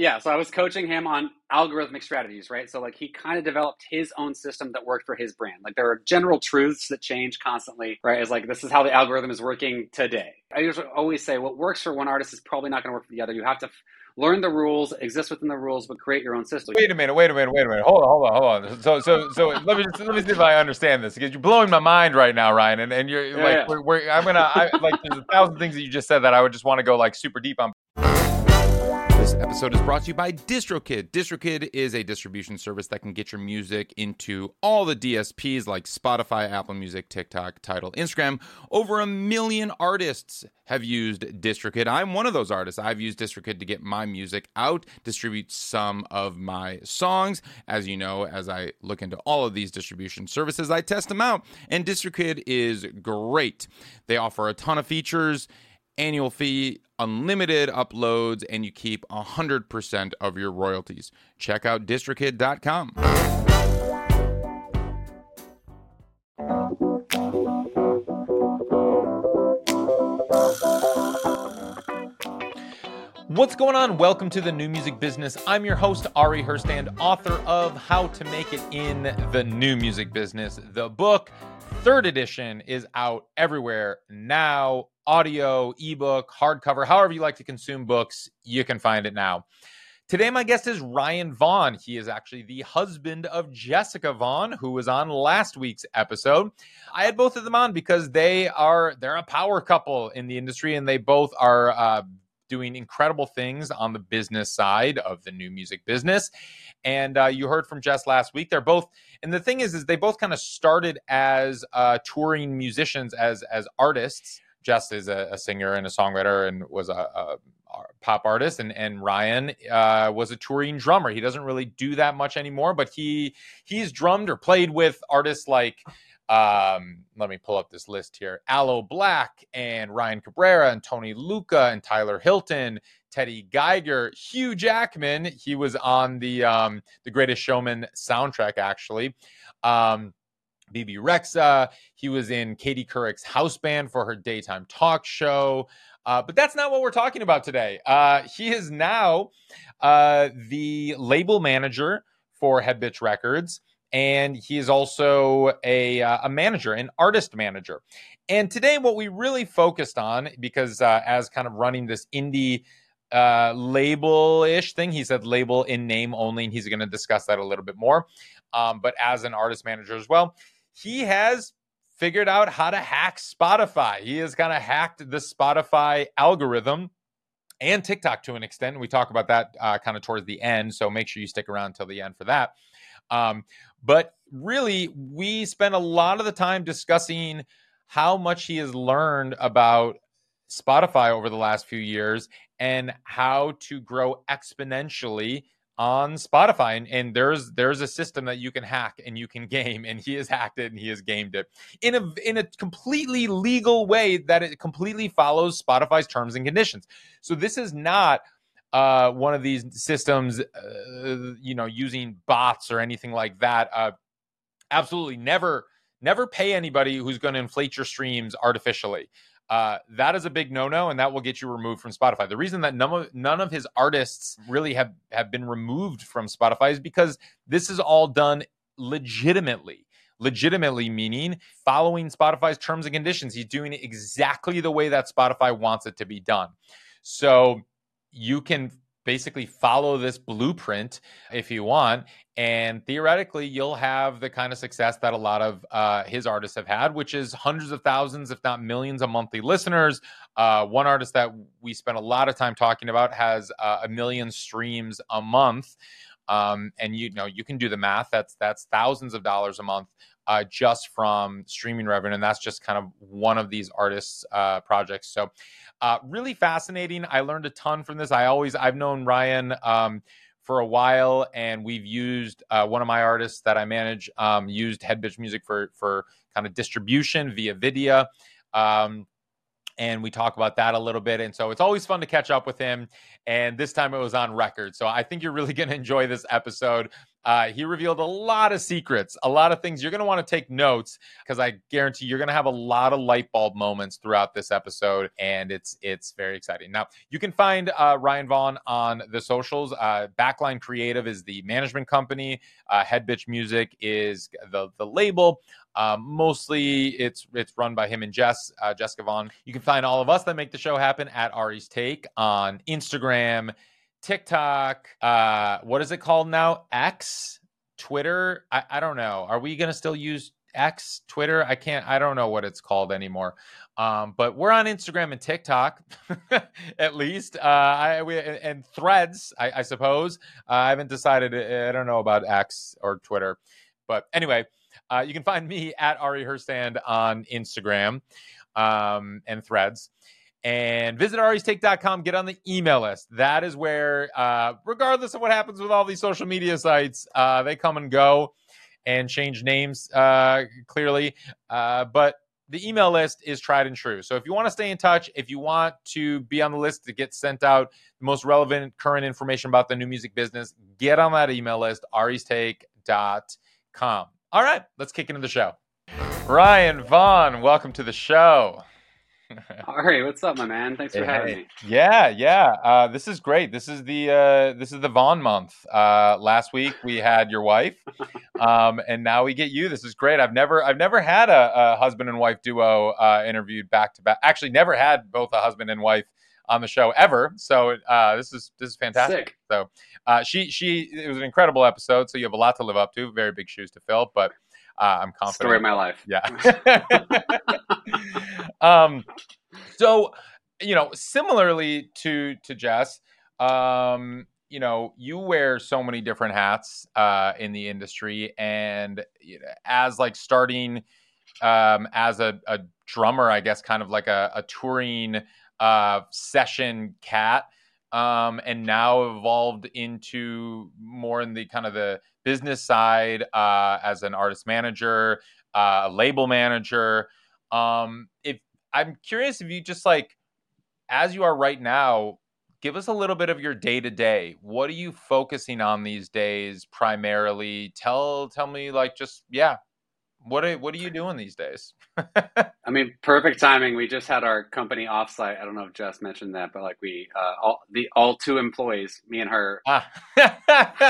Yeah, so I was coaching him on algorithmic strategies, right? So like he kind of developed his own system that worked for his brand. Like there are general truths that change constantly, right? It's like, this is how the algorithm is working today. I usually always say what works for one artist is probably not going to work for the other. You have to learn the rules, exist within the rules, but create your own system. Wait a minute. Hold on. So let me see if I understand this, because you're blowing my mind right now, Ryan. And you're I'm gonna there's 1,000 things that you just said that I would just want to go like super deep on. This episode is brought to you by DistroKid. DistroKid is a distribution service that can get your music into all the DSPs like Spotify, Apple Music, TikTok, Tidal, Instagram. Over 1 million artists have used DistroKid. I'm one of those artists. I've used DistroKid to get my music out, distribute some of my songs. As you know, as I look into all of these distribution services, I test them out, and DistroKid is great. They offer a ton of features, annual fee, unlimited uploads, and you keep 100% of your royalties. Check out distrokid.com. What's going on? Welcome to The New Music Business. I'm your host, Ari Herstand, author of How to Make It in The New Music Business. The book, third edition, is out everywhere now. Audio, ebook, hardcover, however you like to consume books, you can find it now. Today, my guest is Ryan Vaughn. He is actually the husband of Jessica Vaughn, who was on last week's episode. I had both of them on because they're a power couple in the industry, and they both are doing incredible things on the business side of the new music business. And you heard from Jess last week. They're both, and the thing is they both kind of started as touring musicians, as artists. Jess is a singer and a songwriter and was a pop artist. And Ryan was a touring drummer. He doesn't really do that much anymore, but he's drummed or played with artists like, let me pull up this list here, Aloe Blacc and Ryan Cabrera and Tony Luca and Tyler Hilton, Teddy Geiger, Hugh Jackman. He was on the Greatest Showman soundtrack, actually. BB Rexa. He was in Katie Couric's house band for her daytime talk show. But that's not what we're talking about today. He is now the label manager for Head Bitch Records. And he is also a manager, an artist manager. And today what we really focused on, because as kind of running this indie label-ish thing, he said label in name only, and he's going to discuss that a little bit more. But as an artist manager as well, he has figured out how to hack Spotify. He has kind of hacked the Spotify algorithm and TikTok to an extent. We talk about that kind of towards the end, so make sure you stick around till the end for that. But really, we spent a lot of the time discussing how much he has learned about Spotify over the last few years and how to grow exponentially on Spotify, and there's a system that you can hack and you can game, and he has hacked it and he has gamed it in a completely legal way that it completely follows Spotify's terms and conditions. So this is not one of these systems, using bots or anything like that. Absolutely never pay anybody who's going to inflate your streams artificially. That is a big no-no, and that will get you removed from Spotify. The reason that none of his artists really have been removed from Spotify is because this is all done legitimately. Legitimately meaning following Spotify's terms and conditions. He's doing it exactly the way that Spotify wants it to be done. So you can basically follow this blueprint if you want, and theoretically you'll have the kind of success that a lot of his artists have had, which is hundreds of thousands, if not millions, of monthly listeners. One artist that we spent a lot of time talking about has 1 million streams a month, and you can do the math. That's thousands of dollars a month just from streaming revenue, and that's just kind of one of these artists' projects. So really fascinating. I learned a ton from this. I've known Ryan for a while, and we've used one of my artists that I manage used Head Bitch Music for kind of distribution via Vidia. And we talk about that a little bit. And so it's always fun to catch up with him and this time it was on record. So I think you're really going to enjoy this episode. He revealed a lot of secrets, a lot of things. You're going to want to take notes because I guarantee you're going to have a lot of light bulb moments throughout this episode, and it's very exciting. Now, you can find Ryan Vaughn on the socials. Backline Creative is the management company. Head Bitch Music is the label. Mostly it's run by him and Jessica Vaughn. You can find all of us that make the show happen at Ari's Take on Instagram, TikTok, what is it called now? X? Twitter? I don't know. Are we going to still use X? Twitter? I don't know what it's called anymore. But we're on Instagram and TikTok, at least. And Threads, I suppose. I haven't decided. I don't know about X or Twitter. But anyway, you can find me at Ari Herstand on Instagram and Threads. And visit aristake.com, get on the email list. That is where, regardless of what happens with all these social media sites, they come and go and change names, clearly. But the email list is tried and true. So if you want to stay in touch, if you want to be on the list to get sent out the most relevant current information about the new music business, get on that email list, aristake.com. All right, let's kick into the show. Ryan Vaughn, welcome to the show. Ari, what's up, my man? Thanks for having me. Yeah. This is great. This is the Vaughn month. Last week we had your wife, and now we get you. This is great. I've never had a husband and wife duo interviewed back to back. Actually, never had both a husband and wife on the show ever. So this is fantastic. Sick. So it was an incredible episode. So you have a lot to live up to. Very big shoes to fill, but I'm confident. Story of my life. Yeah. So, similarly to Jess, you wear so many different hats, in the industry, and as like starting, as a drummer, I guess, kind of like a touring, session cat, and now evolved into more in the kind of the business side, as an artist manager, label manager. If I'm curious, if you just like, as you are right now, give us a little bit of your day to day. What are you focusing on these days primarily? Tell me, like, just, yeah. What are you doing these days? I mean, perfect timing. We just had our company offsite. I don't know if Jess mentioned that, but like we, all two employees, me and her,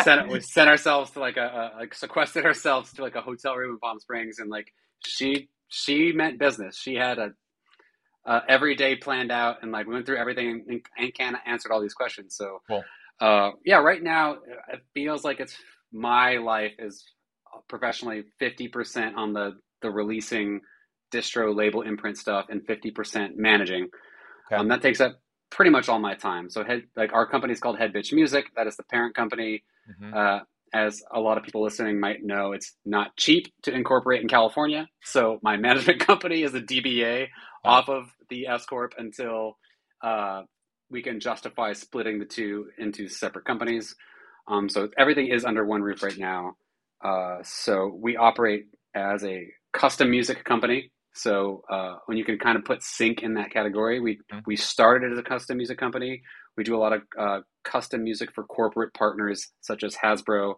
sent ourselves to like sequestered ourselves to like a hotel room in Palm Springs, and like she meant business. She had a every day planned out, and like we went through everything and Anna answered all these questions. So cool. Right now it feels like it's my life is professionally 50% on the releasing distro label imprint stuff and 50% managing. Okay. That takes up pretty much all my time. So our company is called Head Bitch Music. That is the parent company. Mm-hmm. As a lot of people listening might know, it's not cheap to incorporate in California. So my management company is a DBA off of the S Corp until we can justify splitting the two into separate companies. So everything is under one roof right now. So we operate as a custom music company. So when you can kind of put sync in that category, we started as a custom music company. We do a lot of custom music for corporate partners such as Hasbro,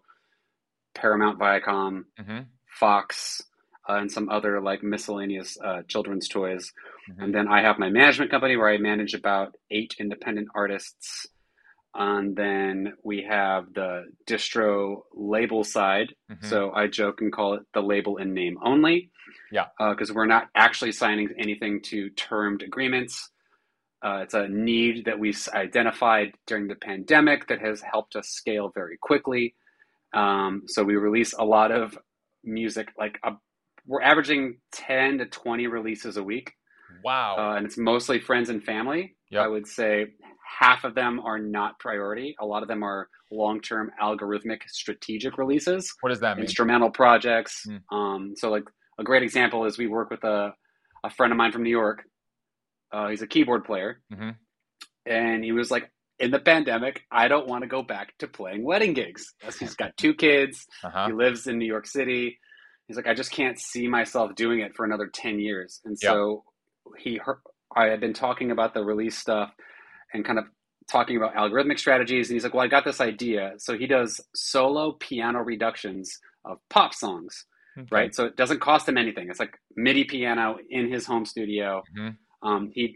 Paramount, Viacom, mm-hmm. Fox, and some other like miscellaneous children's toys. Mm-hmm. And then I have my management company where I manage about 8 independent artists. And then we have the distro label side. Mm-hmm. So I joke and call it the label in name only. Yeah. Because we're not actually signing anything to termed agreements. It's a need that we identified during the pandemic that has helped us scale very quickly. So we release a lot of music. Like we're averaging 10 to 20 releases a week. Wow. And it's mostly friends and family. Yep. I would say half of them are not priority. A lot of them are long-term algorithmic strategic releases. What does that mean? Instrumental projects. Mm. So like a great example is we work with a friend of mine from New York. He's a keyboard player. Mm-hmm. And he was like, in the pandemic, I don't want to go back to playing wedding gigs. He's got 2 kids. Uh-huh. He lives in New York City. He's like, I just can't see myself doing it for another 10 years. And so I had been talking about the release stuff and kind of talking about algorithmic strategies. And he's like, well, I got this idea. So he does solo piano reductions of pop songs, right? So it doesn't cost him anything. It's like MIDI piano in his home studio. He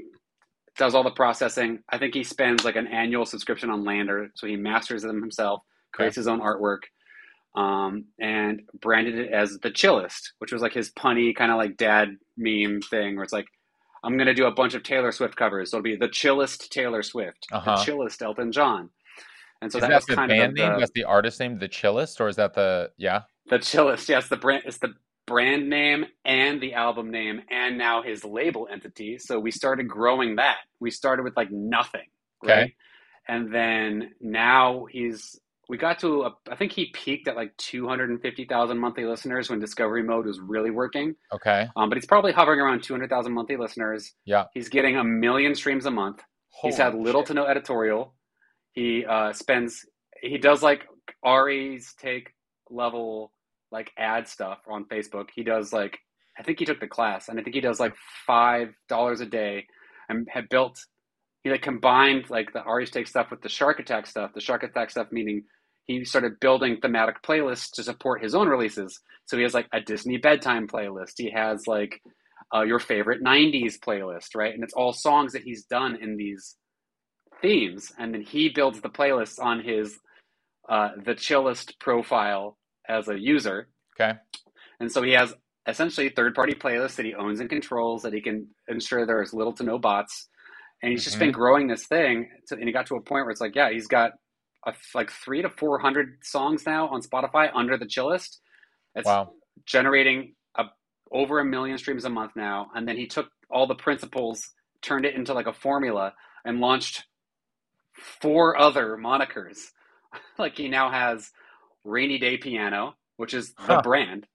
does all the processing. I think he spends like an annual subscription on Lander. So he masters them himself, creates his own artwork, and branded it as The Chillest, which was like his punny kind of like dad meme thing where it's like, I'm going to do a bunch of Taylor Swift covers. So it'll be The Chillest Taylor Swift, The Chillest Elton John. And so that's kind of the band name. That's the artist name, The Chillest, or is that the, The Chillest. Yes. The brand, it's the brand name and the album name and now his label entity. So we started growing that. We started with like nothing. Right? Okay. And then now he's, we got to, I think he peaked at like 250,000 monthly listeners when Discovery Mode was really working. Okay. But he's probably hovering around 200,000 monthly listeners. Yeah. He's getting 1 million streams a month. He's had little to no editorial. He he does like Ari's take level, like ad stuff on Facebook. He does like, I think he took the class and I think he does like $5 a day and had built, he like combined like the Ari's take stuff with the Shark Attack stuff, meaning he started building thematic playlists to support his own releases. So he has like a Disney bedtime playlist. He has like your favorite 90s playlist, right? And it's all songs that he's done in these themes. And then he builds the playlists on his The Chillest profile as a user. Okay. And so he has essentially third-party playlists that he owns and controls that he can ensure there is little to no bots. And he's just been growing this thing. And he got to a point where it's like, yeah, he's got like 300 to 400 songs now on Spotify under The Chillest. It's generating over 1 million streams a month now. And then he took all the principles, turned it into like a formula, and launched 4 other monikers. Like he now has Rainy Day Piano, which is the brand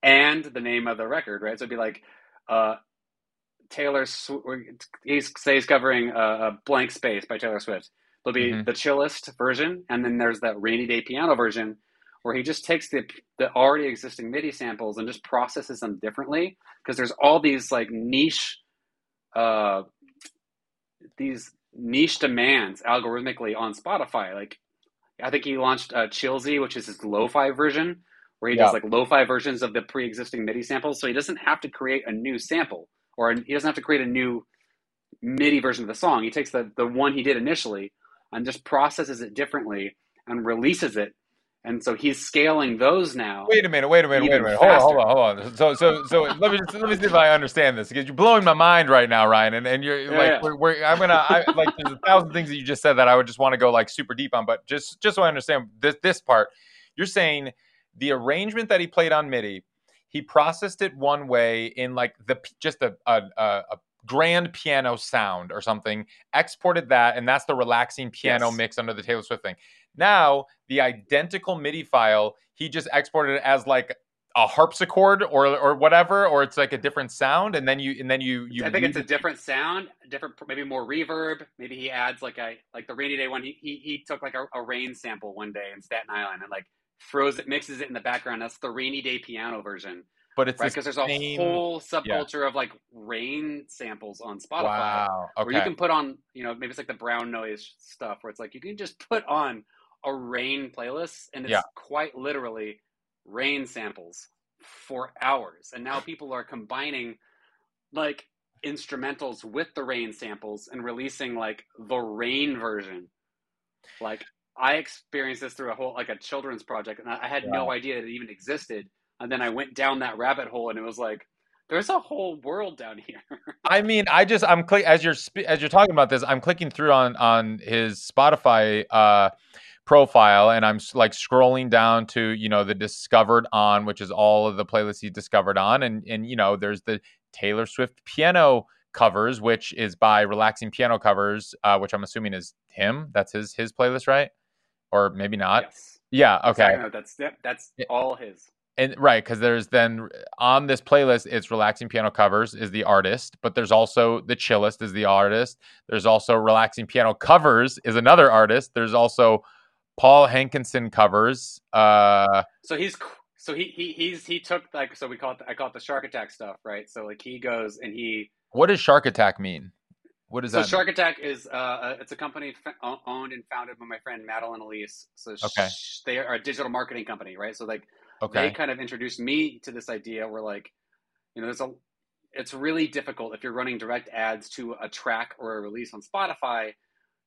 and the name of the record, right? So it'd be like Taylor Swift, he's covering Blank Space by Taylor Swift. There'll be The Chillest version, and then there's that Rainy Day Piano version where he just takes the already existing MIDI samples and just processes them differently, because there's all these like niche demands algorithmically on Spotify. Like I think he launched Chillsy, which is his lo-fi version, where he does like lo-fi versions of the pre-existing MIDI samples. So he doesn't have to create a new sample, or he doesn't have to create a new MIDI version of the song. He takes the one he did initially and just processes it differently and releases it. And so he's scaling those now. Wait a minute. Hold on. So let me see if I understand this, because you're blowing my mind right now, Ryan. And you're I'm gonna there's 1,000 things that you just said that I would just want to go like super deep on, but just so I understand this part, you're saying the arrangement that he played on MIDI, he processed it one way in like a grand piano sound or something, exported that, and that's the relaxing piano mix under the Taylor Swift thing. Now, the identical MIDI file, he just exported it as like a harpsichord or whatever, or it's like a different sound, and then you I think it's a different sound, maybe more reverb. Maybe he adds like the Rainy Day one. He took like a rain sample one day in Staten Island and like throws it, mixes it in the background. That's the Rainy Day Piano version. But it's because there's a whole subculture of like rain samples on Spotify where you can put on, maybe it's like the brown noise stuff where it's like you can just put on a rain playlist, and it's quite literally rain samples for hours. And now people are combining like instrumentals with the rain samples and releasing like the rain version. Like I experienced this through a children's project, and I had no idea that it even existed. And then I went down that rabbit hole, and it was like, there's a whole world down here. I mean, as you're talking about this, I'm clicking through on his Spotify profile, and I'm like scrolling down to the discovered on, which is all of the playlists he discovered on, and there's the Taylor Swift piano covers, which is by Relaxing Piano Covers, which I'm assuming is him. That's his playlist, right? Or maybe not. Yes. Yeah. Okay. Exactly. No, that's all his. And right, because there's then on this playlist, it's Relaxing Piano Covers is the artist, but there's also The Chillest is the artist. There's also Relaxing Piano Covers is another artist. There's also Paul Hankinson Covers. So we call it the Shark Attack stuff, right? So like he goes and he. What does Shark Attack mean? What does that mean? Shark Attack is it's a company owned and founded by my friend Madeline Elise. So they are a digital marketing company, right? So like they kind of introduced me to this idea where like, you know, it's really difficult if you're running direct ads to a track or a release on Spotify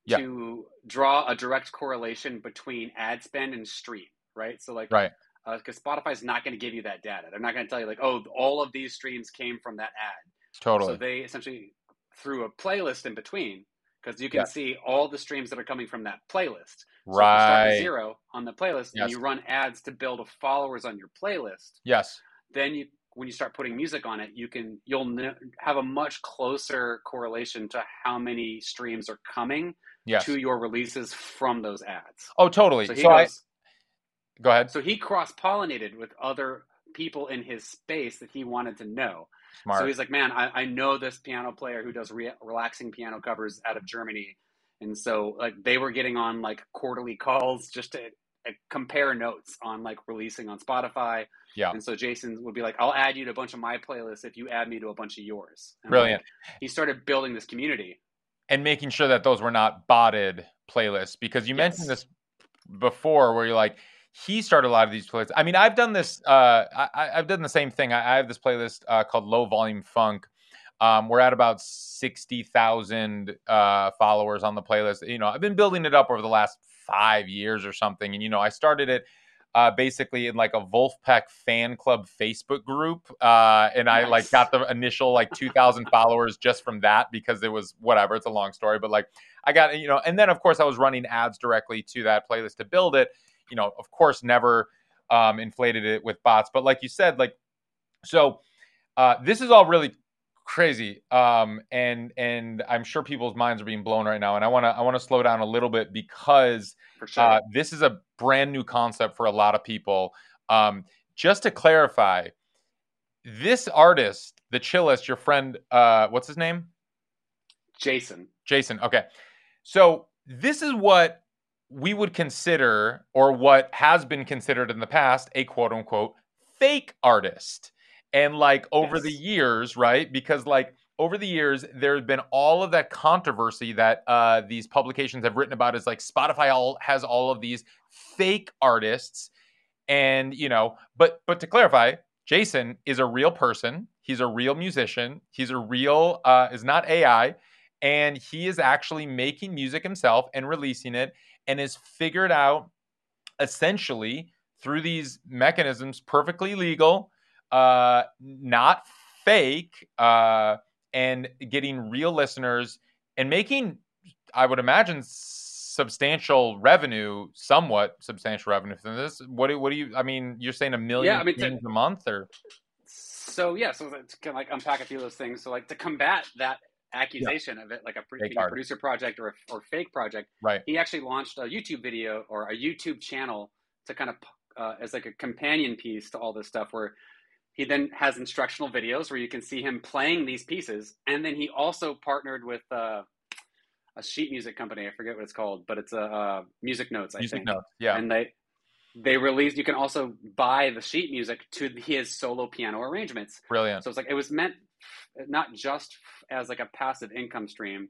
to draw a direct correlation between ad spend and stream, right? So like, because Spotify's not going to give you that data. They're not going to tell you like, oh, all of these streams came from that ad. Totally. So they essentially threw a playlist in between, because you can see all the streams that are coming from that playlist. Right. So if you start with zero on the playlist and you run ads to build followers on your playlist. Yes. Then you, when you start putting music on it, you'll have a much closer correlation to how many streams are coming to your releases from those ads. Oh, totally. So, go ahead. So he cross-pollinated with other people in his space that he wanted to know. Smart. So he's like, man, I know this piano player who does relaxing piano covers out of Germany. And so like they were getting on like quarterly calls just to compare notes on like releasing on Spotify. Yeah. And so Jason would be like, I'll add you to a bunch of my playlists if you add me to a bunch of yours. And brilliant. Like, he started building this community. And making sure that those were not botted playlists, because you mentioned this before where you're like, he started a lot of these playlists. I mean, I've done this. I've done the same thing. I have this playlist called Low Volume Funk. We're at about 60,000 followers on the playlist. You know, I've been building it up over the last 5 years or something. And, you know, I started it basically in like a Wolfpack fan club Facebook group. And I like got the initial like 2,000 followers just from that, because it was whatever. It's a long story. But like I got, you know, and then, of course, I was running ads directly to that playlist to build it. You know, of course, never inflated it with bots. But like you said, like, so this is all really crazy. And I'm sure people's minds are being blown right now. And I want to slow down a little bit, because this is a brand new concept for a lot of people. Just to clarify, this artist, The Chillest, your friend, what's his name? Jason. Okay. So this is what we would consider, or what has been considered in the past, a quote unquote fake artist. And like over the years, right? Because like over the years, there's been all of that controversy that these publications have written about, is like Spotify has all of these fake artists. And, you know, but to clarify, Jason is a real person. He's a real musician. He's a real, is not AI. And he is actually making music himself and releasing it, and is figured out essentially through these mechanisms, perfectly legal, not fake, and getting real listeners and making, I would imagine, somewhat substantial revenue from this. What do you, I mean, you're saying $1 million a month or? So yeah, so to kind of like unpack a few of those things. So like to combat that accusation of it, like a producer project or fake project, right? He actually launched a YouTube video or a YouTube channel to kind of as like a companion piece to all this stuff, where he then has instructional videos where you can see him playing these pieces. And then he also partnered with a sheet music company. I forget what it's called, but it's a Music Notes, I think. Yeah. And they released, you can also buy the sheet music to his solo piano arrangements. Brilliant. So it's like, it was meant not just as like a passive income stream.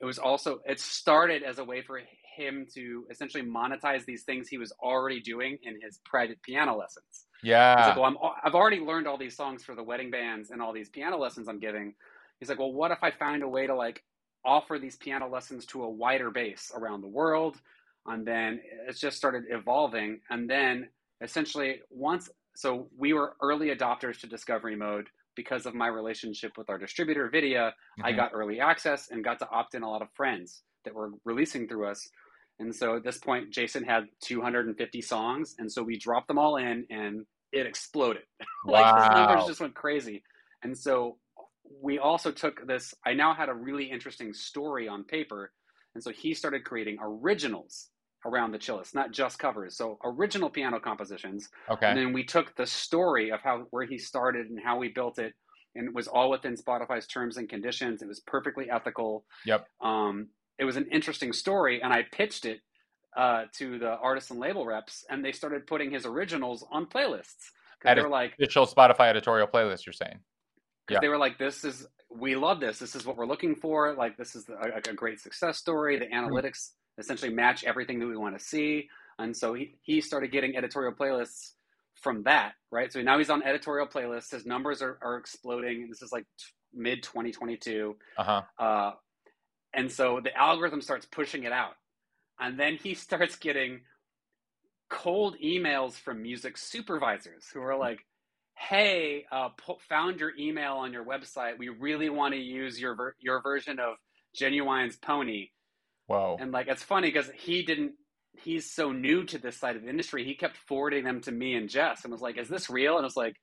It was also, it started as a way for him to essentially monetize these things he was already doing in his private piano lessons. Yeah. He's like, well, I've already learned all these songs for the wedding bands and all these piano lessons I'm giving. He's like, well, what if I find a way to like offer these piano lessons to a wider base around the world? And then it's just started evolving. And then essentially so we were early adopters to Discovery Mode. Because of my relationship with our distributor, Vidia, I got early access and got to opt in a lot of friends that were releasing through us. And so at this point, Jason had 250 songs. And so we dropped them all in and it exploded. Wow. Like his numbers just went crazy. And so we also took this, I now had a really interesting story on paper. And so he started creating originals around The Chillest, not just covers. So original piano compositions. Okay. And then we took the story of where he started and how we built it. And it was all within Spotify's terms and conditions. It was perfectly ethical. Yep. It was an interesting story. And I pitched it to the artists and label reps, and they started putting his originals on playlists. They were like, official Spotify editorial playlist, you're saying. Yeah. They were like, this is, we love this. This is what we're looking for. Like, this is a great success story. The analytics essentially match everything that we want to see. And so he started getting editorial playlists from that, right? So now he's on editorial playlists. His numbers are exploding. This is like mid-2022. And so the algorithm starts pushing it out. And then he starts getting cold emails from music supervisors who are like, hey, found your email on your website. We really want to use your version of Genuine's Pony. Wow. And like, it's funny because he's so new to this side of the industry. He kept forwarding them to me and Jess and was like, is this real? And I was like,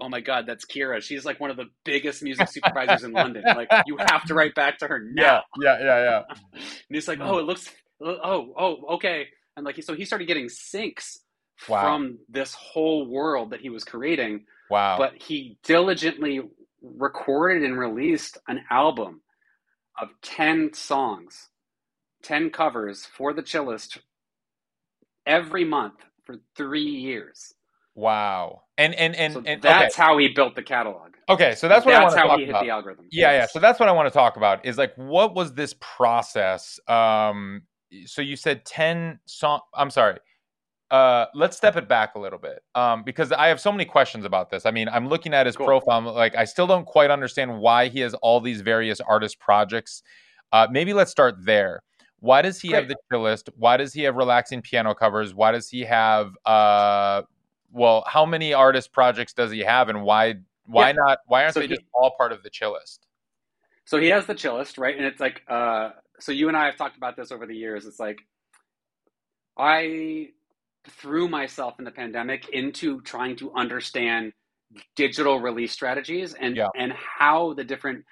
oh my God, that's Kira. She's like one of the biggest music supervisors in London. Like, you have to write back to her now. Yeah. And he's like, oh, it looks, oh, okay. And like, so he started getting syncs from this whole world that he was creating. Wow. But he diligently recorded and released an album of 10 songs, 10 covers for The Chillest every month for 3 years. Wow. And, so and that's how he built the catalog. Okay. So that's what I want to talk about. That's how he hit the algorithm. Yeah. Yes. Yeah. So that's what I want to talk about is like, what was this process? So you said 10 song, I'm sorry. Let's step it back a little bit. Because I have so many questions about this. I mean, I'm looking at his profile. I'm like, I still don't quite understand why he has all these various artist projects. Maybe let's start there. Why does he have The Chillest? Why does he have relaxing piano covers? Why does he have, well, how many artist projects does he have, and why not? Why aren't they just all part of The Chillest? So he has The Chillest, right? And it's like, so you and I have talked about this over the years. It's like, I threw myself in the pandemic into trying to understand digital release strategies and how the different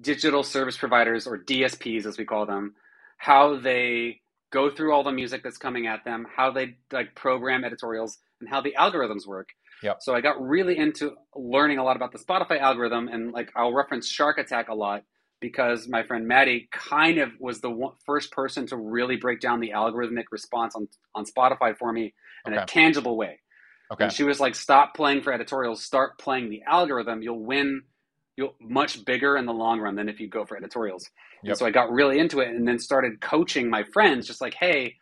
digital service providers, or DSPs as we call them, how they go through all the music that's coming at them, how they like program editorials, and how the algorithms work. Yep. So I got really into learning a lot about the Spotify algorithm, and like I'll reference Shark Attack a lot because my friend Maddie kind of was the first person to really break down the algorithmic response on Spotify for me in a tangible way. Okay. And she was like, stop playing for editorials, start playing the algorithm. You'll win much bigger in the long run than if you go for editorials. Yep. And so I got really into it and then started coaching my friends just like, hey,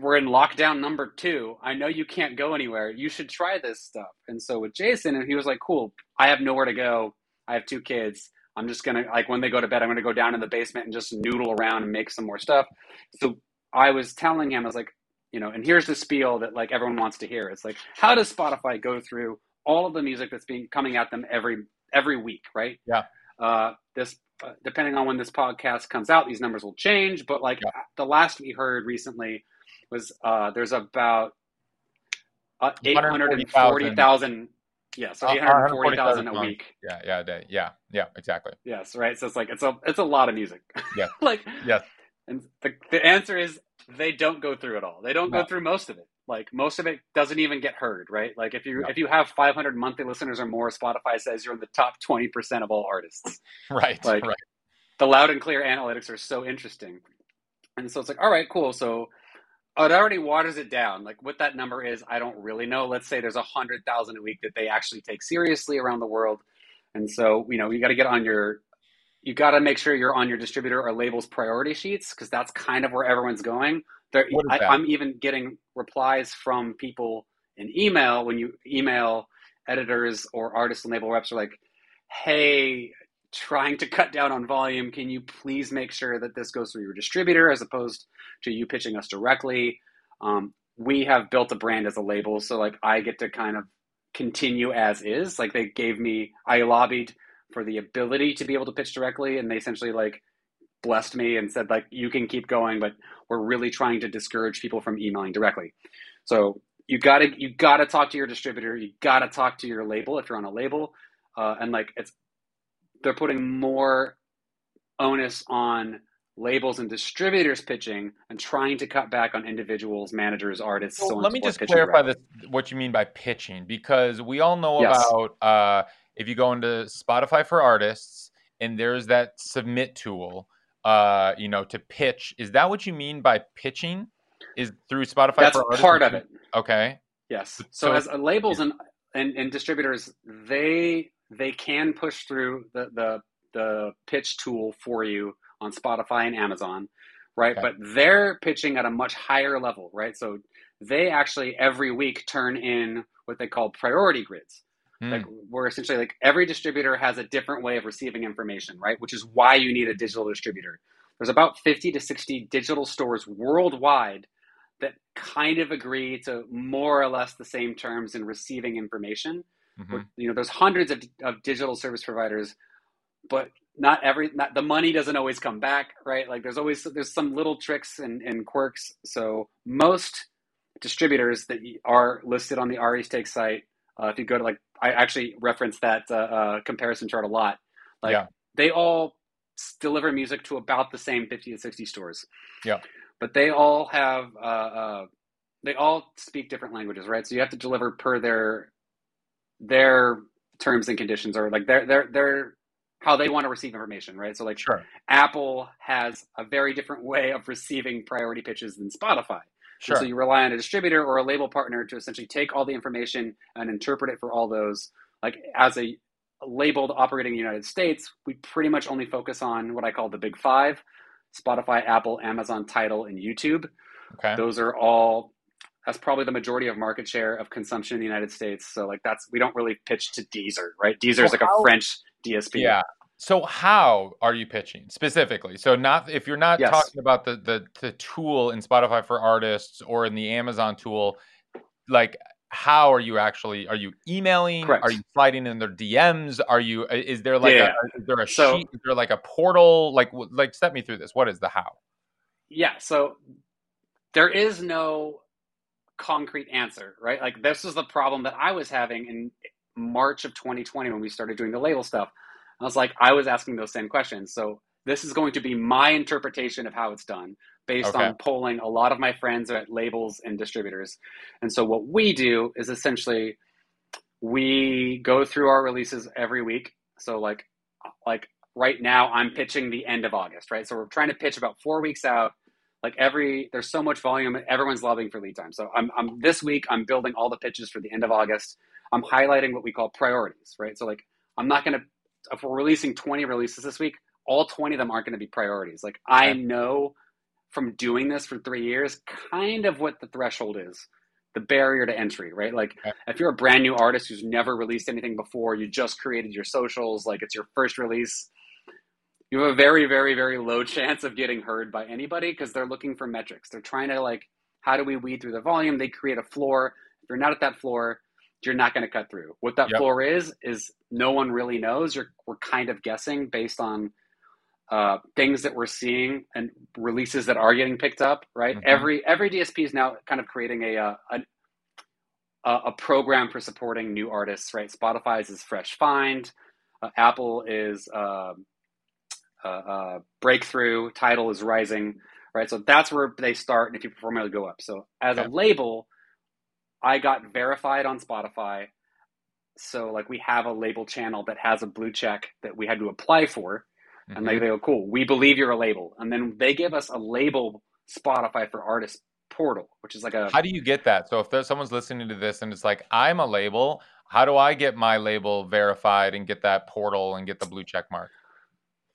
we're in lockdown number 2. I know you can't go anywhere. You should try this stuff. And so with Jason, and he was like, cool, I have nowhere to go. I have 2 kids. I'm just going to, like, when they go to bed, I'm going to go down in the basement and just noodle around and make some more stuff. So I was telling him, I was like, you know, and here's the spiel that like everyone wants to hear. It's like, how does Spotify go through all of the music that's coming at them every week, right? Yeah. Depending on when this podcast comes out, these numbers will change. But like the last we heard recently was there's about 840,000. Yeah, so 840,000 a week. Yeah, exactly. Yes, right. So it's like it's a lot of music. Yeah. Like yes. And the answer is they don't go through it all. They don't go through most of it. Like most of it doesn't even get heard, right? Like if you have 500 monthly listeners or more, Spotify says you're in the top 20% of all artists. Right. Like the loud and clear analytics are so interesting. And so it's like, all right, cool. So it already waters it down. Like what that number is, I don't really know. Let's say there's 100,000 a week that they actually take seriously around the world. And so, you know, you got to make sure you're on your distributor or label's priority sheets, because that's kind of where everyone's going. I'm even getting replies from people in email when you email editors or artists and label reps are like, hey, trying to cut down on volume. Can you please make sure that this goes through your distributor as opposed to you pitching us directly? We have built a brand as a label. So like I get to kind of continue as is. Like they gave me, I lobbied for the ability to be able to pitch directly. And they essentially like blessed me and said like, you can keep going, but we're really trying to discourage people from emailing directly. So you gotta talk to your distributor. You gotta talk to your label if you're on a label. And like they're putting more onus on labels and distributors pitching and trying to cut back on individuals, managers, artists. So let me just clarify this, what you mean by pitching, because we all know about, if you go into Spotify for Artists and there's that submit tool, you know, to pitch. Is that what you mean by pitching? Is through Spotify for Artists? That's part of it. Okay. Yes. So as labels and distributors, they can push through the pitch tool for you on Spotify and Amazon, right? Okay. But they're pitching at a much higher level, right? So they actually every week turn in what they call priority grids. Like we're essentially like every distributor has a different way of receiving information, right? Which is why you need a digital distributor. There's about 50 to 60 digital stores worldwide that kind of agree to more or less the same terms in receiving information. Mm-hmm. You know, there's hundreds of digital service providers, but not the money doesn't always come back, right? Like there's some little tricks and quirks. So most distributors that are listed on the Ari's Take site, if you go to like, I actually reference that comparison chart a lot. Like yeah. They all deliver music to about the same 50 to 60 stores. Yeah. But they all have, they all speak different languages, right? So you have to deliver per their terms and conditions, or like their how they want to receive information, right? So like sure. Apple has a very different way of receiving priority pitches than Spotify. Sure. So you rely on a distributor or a label partner to essentially take all the information and interpret it for all those. Like as a labeled operating in the United States, we pretty much only focus on what I call the big five: Spotify, Apple, Amazon, Tidal, and YouTube. Okay. Those are all, that's probably the majority of market share of consumption in the United States. So like we don't really pitch to Deezer, right? Deezer is like a French DSP. Yeah. So how are you pitching specifically? So not if you're not yes. talking about the tool in Spotify for Artists or in the Amazon tool, like how are you emailing? Correct. Are you sliding in their DMs? Is there a sheet? Is there like a portal? Like step me through this. What is the how? Yeah. So there is no concrete answer, right? Like this was the problem that I was having in March of 2020 when we started doing the label stuff. I was like, I was asking those same questions. So this is going to be my interpretation of how it's done based on polling a lot of my friends at labels and distributors. And so what we do is essentially we go through our releases every week. So like right now I'm pitching the end of August, right? So we're trying to pitch about 4 weeks out. Like there's so much volume, everyone's lobbying for lead time. So I'm this week, I'm building all the pitches for the end of August. I'm highlighting what we call priorities, right? So like, I'm not going to, if we're releasing 20 releases this week, all 20 of them aren't going to be priorities. Like I know from doing this for 3 years, kind of what the threshold is, the barrier to entry, right? Like if you're a brand new artist who's never released anything before, you just created your socials, like it's your first release, you have a very, very, very low chance of getting heard by anybody because they're looking for metrics. They're trying to like, how do we weed through the volume? They create a floor. If you're not at that floor, you're not going to cut through. What that floor is no one really knows. We're kind of guessing based on things that we're seeing and releases that are getting picked up, right? Mm-hmm. Every DSP is now kind of creating a program for supporting new artists, right? Spotify's is Fresh Find. Apple is Breakthrough. Tidal is Rising, right? So that's where they start and if you perform, it'll go up. So as a label, I got verified on Spotify. So like we have a label channel that has a blue check that we had to apply for. Mm-hmm. And they go, cool, we believe you're a label. And then they give us a label Spotify for Artists portal, which is like a... How do you get that? So if someone's listening to this and it's like, I'm a label, how do I get my label verified and get that portal and get the blue check mark?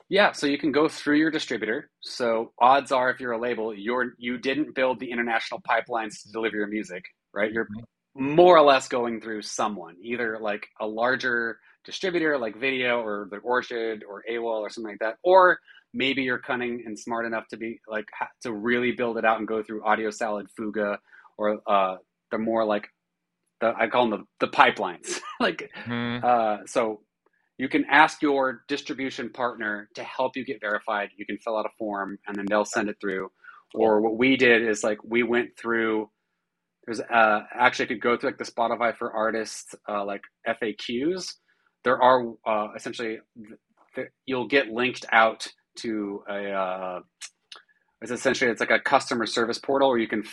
Yeah, so you can go through your distributor. So odds are if you're a label, you didn't build the international pipelines to deliver your music. Right, you're more or less going through someone, either like a larger distributor like Vidia or The Orchard or AWOL or something like that, or maybe you're cunning and smart enough to be like to really build it out and go through Audio Salad, Fuga, or the more like I call them the pipelines. Like so, you can ask your distribution partner to help you get verified. You can fill out a form and then they'll send it through. Or what we did is like we went through. There's actually, if you go through like the Spotify for Artists, like FAQs, there are essentially, you'll get linked out to it's like a customer service portal where you can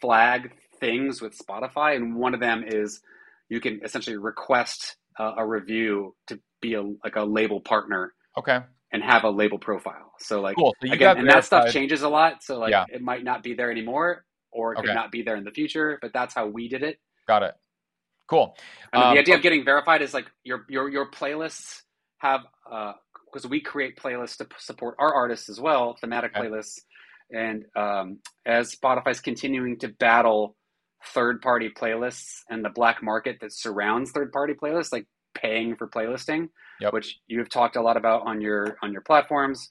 flag things with Spotify. And one of them is you can essentially request a review to be like a label partner. Okay. And have a label profile. So like, cool. So again, and that stuff changes a lot. So like, it might not be there anymore. Or it could not be there in the future, but that's how we did it. Got it. Cool. The idea of getting verified is like your playlists have, because we create playlists to support our artists as well, thematic playlists. And as Spotify's continuing to battle third-party playlists and the black market that surrounds third-party playlists, like paying for playlisting, which you've talked a lot about on your platforms,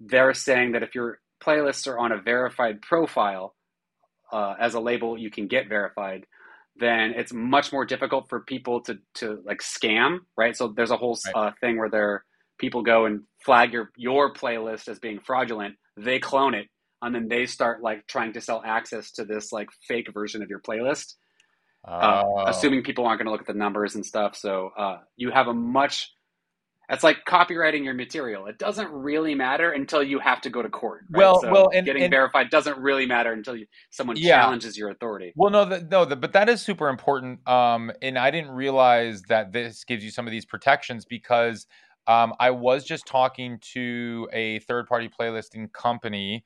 they're saying that if your playlists are on a verified profile, as a label, you can get verified, then it's much more difficult for people to like scam, right? So there's a whole thing where people go and flag your playlist as being fraudulent. They clone it, and then they start like trying to sell access to this like fake version of your playlist, assuming people aren't going to look at the numbers and stuff. So you have it's like copywriting your material. It doesn't really matter until you have to go to court. Right? Getting verified doesn't really matter until someone challenges your authority. Well, but that is super important. And I didn't realize that this gives you some of these protections, because I was just talking to a third-party playlisting company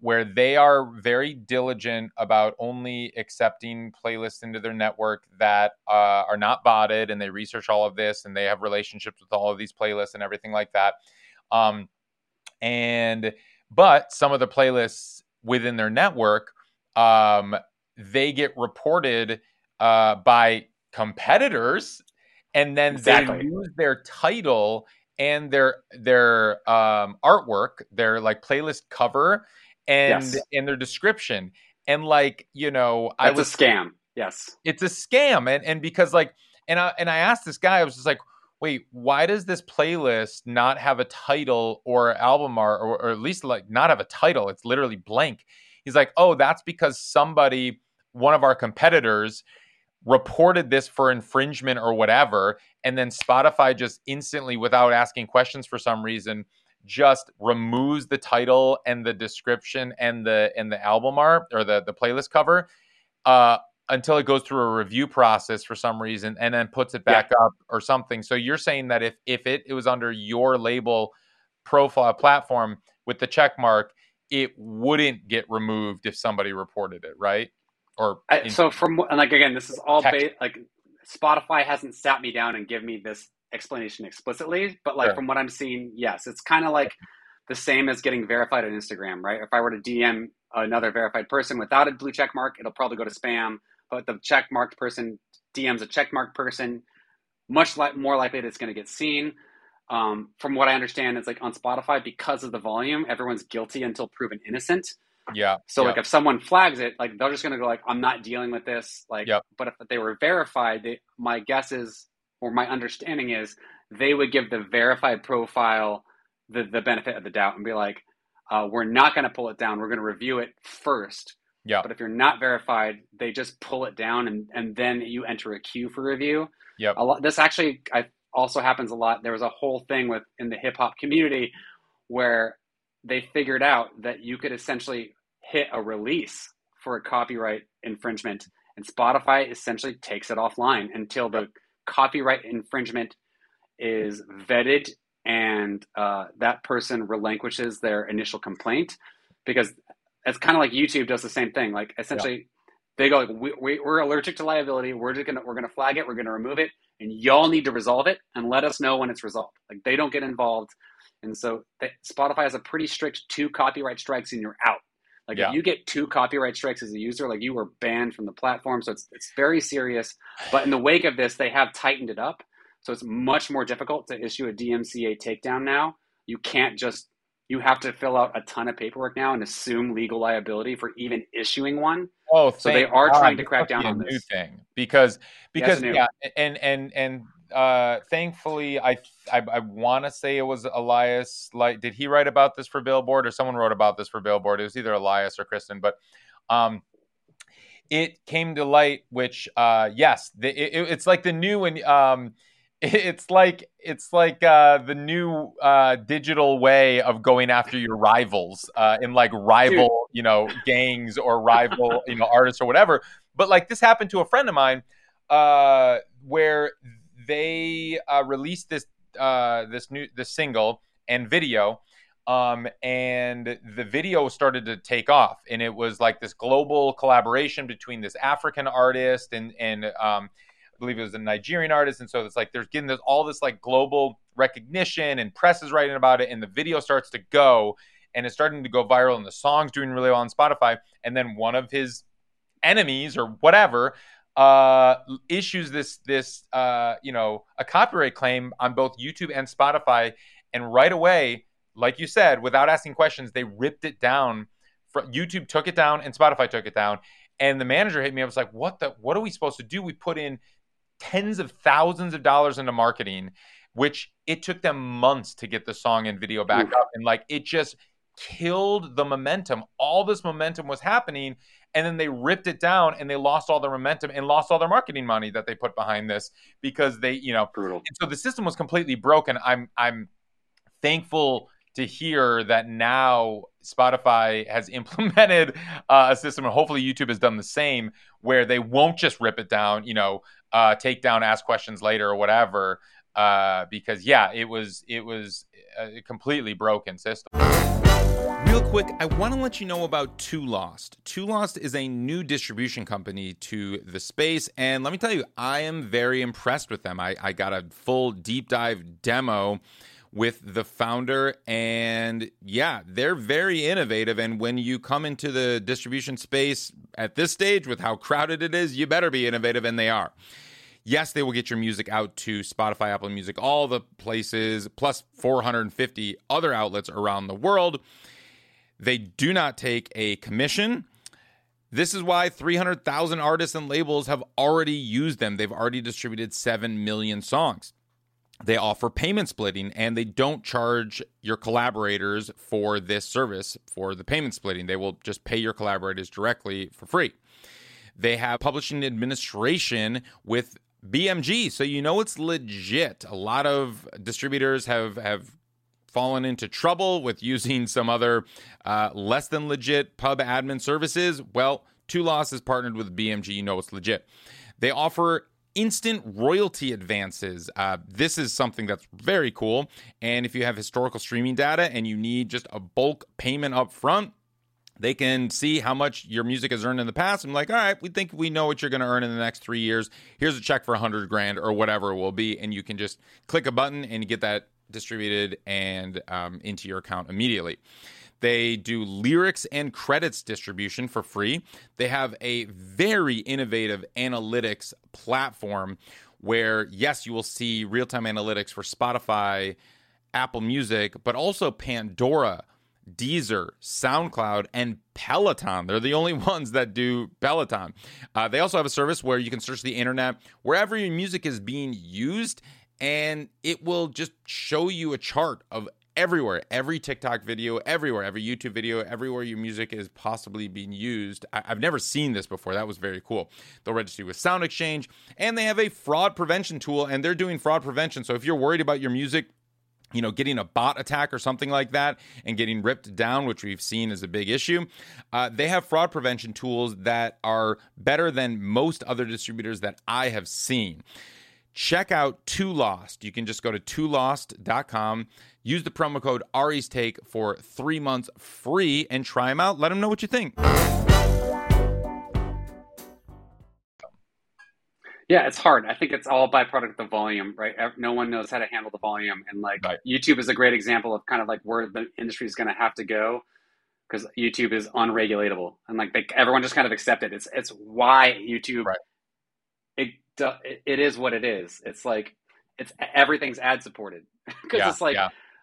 where they are very diligent about only accepting playlists into their network that are not botted, and they research all of this, and they have relationships with all of these playlists and everything like that. But some of the playlists within their network, they get reported by competitors, and then they use their title and their artwork, their like playlist cover, and their description, and like, you know, that's a scam. Yes, it's a scam, and because like, and I asked this guy, I was just like, wait, why does this playlist not have a title or album art, or at least like not have a title? It's literally blank. He's like, oh, that's because one of our competitors reported this for infringement or whatever, and then Spotify just instantly, without asking questions for some reason, just removes the title and the description and the album art or the playlist cover until it goes through a review process for some reason, and then puts it back up or something. So you're saying that if it was under your label profile platform with the check mark, it wouldn't get removed if somebody reported it, right? This is all based, like Spotify hasn't sat me down and give me this explanation explicitly, but like from what I'm seeing, yes, it's kind of like the same as getting verified on Instagram, right? If I were to DM another verified person without a blue check mark, it'll probably go to spam, but the check marked person DMs a check marked person, more likely that it's going to get seen. From what I understand, it's like on Spotify, because of the volume, everyone's guilty until proven innocent. Yeah. So like if someone flags it, like they're just going to go like, I'm not dealing with this. Like, but if they were verified, my guess is, or my understanding is, they would give the verified profile the benefit of the doubt and be like, we're not going to pull it down. We're going to review it first. Yeah. But if you're not verified, they just pull it down and then you enter a queue for review. Yeah. This actually also happens a lot. There was a whole thing in the hip hop community where they figured out that you could essentially hit a release for a copyright infringement, and Spotify essentially takes it offline until the copyright infringement is vetted and that person relinquishes their initial complaint, because it's kind of like YouTube does the same thing. Like essentially they go like, we're allergic to liability. We're going to flag it. We're going to remove it, and y'all need to resolve it and let us know when it's resolved. Like they don't get involved. And so Spotify has a pretty strict 2 copyright strikes and you're out. Like if you get 2 copyright strikes as a user, like you were banned from the platform. So it's very serious. But in the wake of this, they have tightened it up. So it's much more difficult to issue a DMCA takedown now. You have to fill out a ton of paperwork now and assume legal liability for even issuing one. Oh, so they are trying to crack down on this new thing because thankfully, I want to say it was Elias. Like, did he write about this for Billboard, or someone wrote about this for Billboard? It was either Elias or Kristen, but it came to light. Which, it's like the new and it's like the new digital way of going after your rivals in like rival gangs or rival artists or whatever. But like this happened to a friend of mine where they released this single and video, And the video started to take off, and it was like this global collaboration between this African artist and I believe it was a Nigerian artist. And so it's like, there's getting this, all this like global recognition, and press is writing about it. And the video starts to go, and it's starting to go viral, and the song's doing really well on Spotify. And then one of his enemies or whatever, issues this a copyright claim on both YouTube and Spotify. And right away, like you said, without asking questions, they ripped it down. YouTube took it down, and Spotify took it down. And the manager hit me. I was like, what are we supposed to do? We put in tens of thousands of dollars into marketing, which it took them months to get the song and video back up. And like, it just killed the momentum. All this momentum was happening, and then they ripped it down, and they lost all their momentum and lost all their marketing money that they put behind this, because they, brutal. And so the system was completely broken. I'm thankful to hear that now Spotify has implemented a system, and hopefully YouTube has done the same, where they won't just rip it down, take down, ask questions later or whatever, because it was a completely broken system. Real quick, I want to let you know about TooLost. TooLost is a new distribution company to the space, and let me tell you, I am very impressed with them. I got a full deep dive demo with the founder, and yeah, they're very innovative. And when you come into the distribution space at this stage with how crowded it is, you better be innovative, and they are. Yes, they will get your music out to Spotify, Apple Music, all the places, plus 450 other outlets around the world. They do not take a commission. This is why 300,000 artists and labels have already used them. They've already distributed 7 million songs. They offer payment splitting, and they don't charge your collaborators for this service, for the payment splitting. They will just pay your collaborators directly for free. They have publishing administration with BMG, so you know it's legit. A lot of distributors have fallen into trouble with using some other less than legit pub admin services. Well, TooLost is partnered with BMG. You know it's legit. They offer instant royalty advances. This is something that's very cool. And if you have historical streaming data and you need just a bulk payment up front, they can see how much your music has earned in the past. I'm like, all right, we think we know what you're going to earn in the next 3 years. Here's a check for $100,000 or whatever it will be. And you can just click a button and get that distributed and into your account immediately. They do lyrics and credits distribution for free. They have a very innovative analytics platform where, yes, you will see real-time analytics for Spotify, Apple Music, but also Pandora, Deezer, SoundCloud, and Peloton. They're the only ones that do Peloton. They also have a service where you can search the internet wherever your music is being used, and it will just show you a chart of everywhere, every TikTok video, everywhere, every YouTube video, everywhere your music is possibly being used. I've never seen this before. That was very cool. They'll register you with Sound Exchange, and they have a fraud prevention tool, and they're doing fraud prevention. So if you're worried about your music, getting a bot attack or something like that and getting ripped down, which we've seen is a big issue. They have fraud prevention tools that are better than most other distributors that I have seen. Check out TooLost. You can just go to TooLost.com, use the promo code ARISTAKE for 3 months free, and try them out. Let them know what you think. Yeah, it's hard. I think it's all byproduct of volume, right? No one knows how to handle the volume. And right. YouTube is a great example of kind of like where the industry is going to have to go, because YouTube is unregulatable. And everyone just kind of accepted it. It's why YouTube, right. It is what it is. It's like, everything's ad supported. Because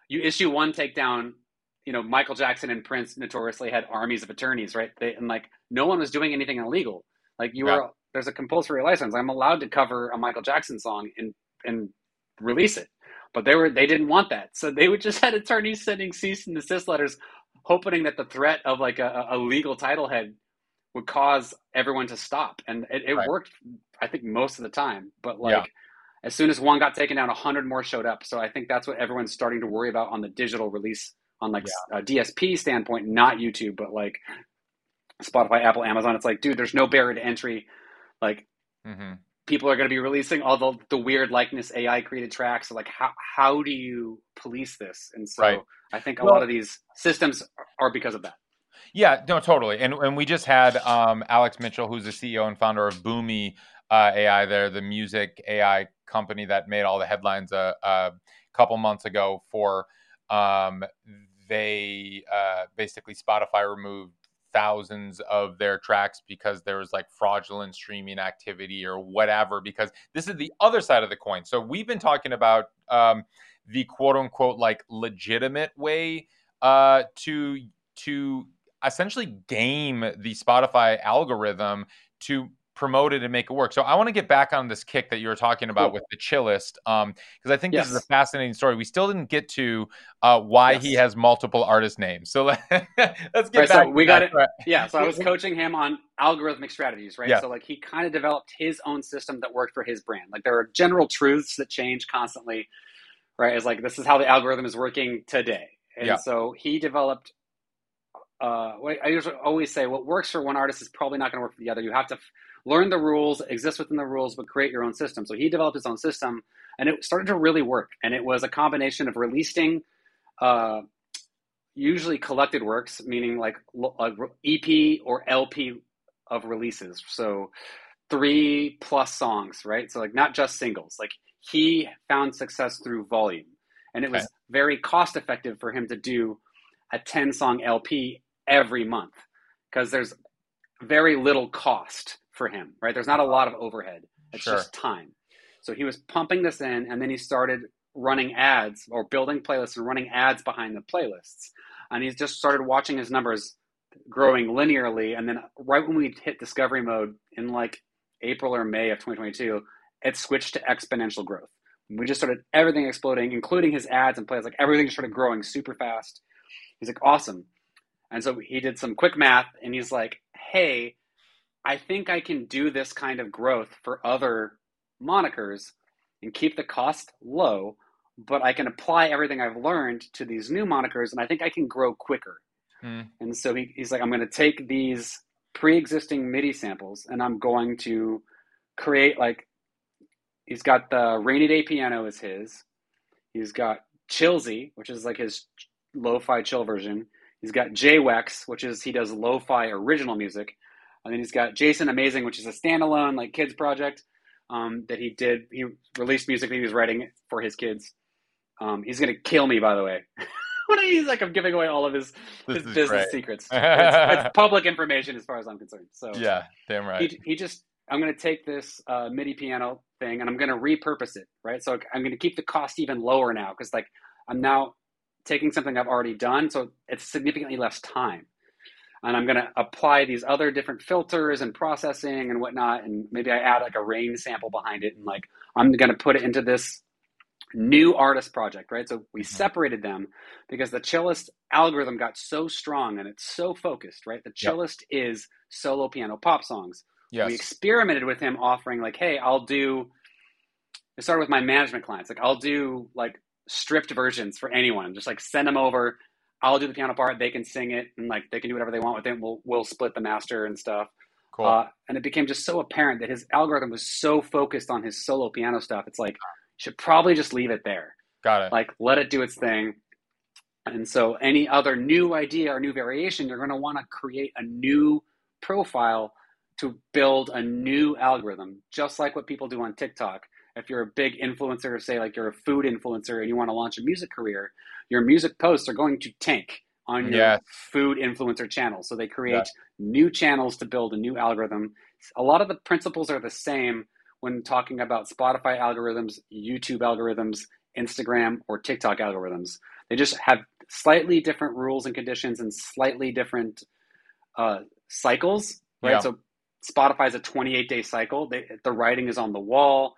You issue one takedown, Michael Jackson and Prince notoriously had armies of attorneys, right? And no one was doing anything illegal. There's a compulsory license. I'm allowed to cover a Michael Jackson song and release it, but they didn't want that. So they would just had attorneys sending cease and desist letters, hoping that the threat of a legal title head would cause everyone to stop. And it worked, I think, most of the time, but as soon as one got taken down, 100 more showed up. So I think that's what everyone's starting to worry about on the digital release, a DSP standpoint, not YouTube, but Spotify, Apple, Amazon. It's dude, there's no barrier to entry. people are going to be releasing all the weird likeness AI created tracks. So like, how do you police this? And so right. I think a lot of these systems are because of that. Yeah, no, totally. And we just had Alex Mitchell, who's the CEO and founder of Boomy AI there, the music AI company that made all the headlines a couple months ago for they basically Spotify removed thousands of their tracks because there was like fraudulent streaming activity or whatever, because this is the other side of the coin. So we've been talking about the quote unquote like legitimate way to essentially game the Spotify algorithm to promote it and make it work. So I want to get back on this kick that you were talking about with The Chillest, because I think this is a fascinating story. We still didn't get to why he has multiple artist names. So let's get back. So we got it. Yeah. So I was coaching him on algorithmic strategies, right? Yeah. So like he kind of developed his own system that worked for his brand. Like there are general truths that change constantly, right? It's like, this is how the algorithm is working today. And so he developed what I usually always say, what works for one artist is probably not going to work for the other. You have to learn the rules, exist within the rules, but create your own system. So he developed his own system, and it started to really work. And it was a combination of releasing usually collected works, meaning like an EP or LP of releases. So 3+ songs, right? So like not just singles. Like he found success through volume. And it was very cost effective for him to do a 10-song LP every month because there's very little cost for him, right? There's not a lot of overhead. It's just time. So he was pumping this in, and then he started running ads or building playlists and running ads behind the playlists. And he's just started watching his numbers growing linearly. And then right when we hit discovery mode in like April or May of 2022, it switched to exponential growth. And we just started everything exploding, including his ads and plays. Like everything just started growing super fast. He's like, awesome. And so he did some quick math, and he's like, hey, I think I can do this kind of growth for other monikers and keep the cost low, but I can apply everything I've learned to these new monikers, and I think I can grow quicker. And so he's like, I'm going to take these pre-existing MIDI samples, and I'm going to create like, he's got the Rainy Day Piano is his. He's got Chillsy, which is like his lo-fi chill version. He's got JWEX, which is he does lo-fi original music. And then he's got Jason Amazing, which is a standalone like kids project that he did. He released music that he was writing for his kids. He's going to kill me, by the way. He's like, I'm giving away all of his business secrets. It's public information as far as I'm concerned. So yeah, damn right. He just, I'm going to take this MIDI piano thing and I'm going to repurpose it, right? So I'm going to keep the cost even lower now because like I'm now taking something I've already done. So it's significantly less time. And I'm going to apply these other different filters and processing and whatnot. And maybe I add like a rain sample behind it. And like, I'm going to put it into this new artist project, right? So we separated them because the Chillest algorithm got so strong and it's so focused, right? The Chillest is solo piano pop songs. Yes. We experimented with him offering like, hey, it started with my management clients. Like I'll do like stripped versions for anyone. Just like send them over. I'll do the piano part. They can sing it, and like they can do whatever they want with it. We'll split the master and stuff. Cool. And it became just so apparent that his algorithm was so focused on his solo piano stuff. It's like you should probably just leave it there. Got it. Like let it do its thing. And so any other new idea or new variation, you're going to want to create a new profile to build a new algorithm, just like what people do on TikTok. If you're a big influencer, say like you're a food influencer and you want to launch a music career, your music posts are going to tank on your food influencer channel. So they create new channels to build a new algorithm. A lot of the principles are the same when talking about Spotify algorithms, YouTube algorithms, Instagram or TikTok algorithms. They just have slightly different rules and conditions and slightly different cycles, right? Yeah. So Spotify is a 28-day cycle. The writing is on the wall.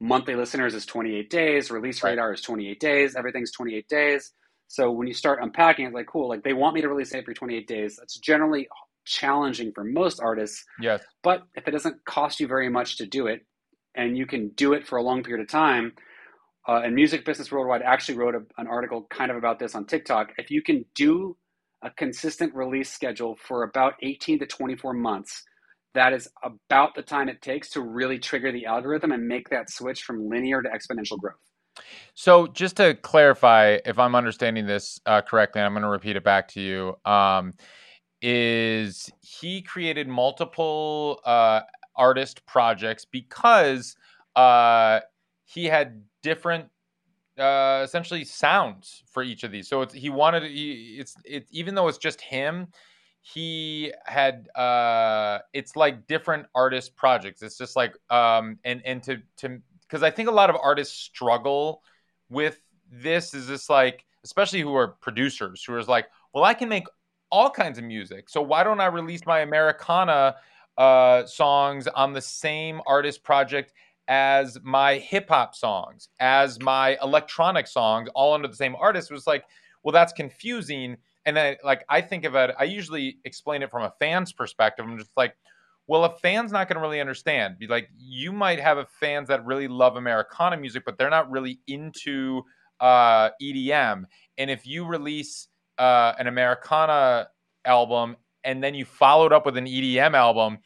Monthly listeners is 28 days. Release radar is 28 days. Everything's 28 days. So when you start unpacking it, like, cool, like they want me to release it for 28 days. That's generally challenging for most artists. Yes. But if it doesn't cost you very much to do it and you can do it for a long period of time, and Music Business Worldwide actually wrote an article kind of about this on TikTok. If you can do a consistent release schedule for about 18 to 24 months, that is about the time it takes to really trigger the algorithm and make that switch from linear to exponential growth. So just to clarify, if I'm understanding this correctly, and I'm going to repeat it back to you, is he created multiple artist projects because he had different essentially sounds for each of these. So it's, he wanted, even though it's just him, he had, it's like different artist projects. It's just like, and because I think a lot of artists struggle with this, is this like, especially who are producers, who are like, well, I can make all kinds of music, so why don't I release my Americana songs on the same artist project as my hip-hop songs, as my electronic songs, all under the same artist? It was like, well, that's confusing. And I think of it, I usually explain it from a fan's perspective. I'm just like, well, a fan's not going to really understand. Be like, you might have fans that really love Americana music, but they're not really into EDM. And if you release an Americana album and then you followed up with an EDM album,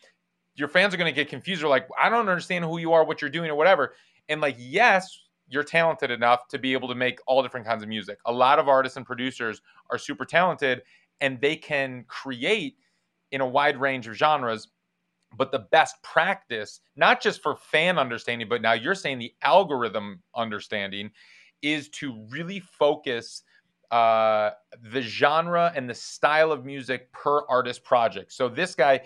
your fans are going to get confused. They're like, I don't understand who you are, what you're doing, or whatever. And like, yes, you're talented enough to be able to make all different kinds of music. A lot of artists and producers are super talented and they can create in a wide range of genres. But the best practice, not just for fan understanding, but now you're saying the algorithm understanding, is to really focus the genre and the style of music per artist project. So this guy,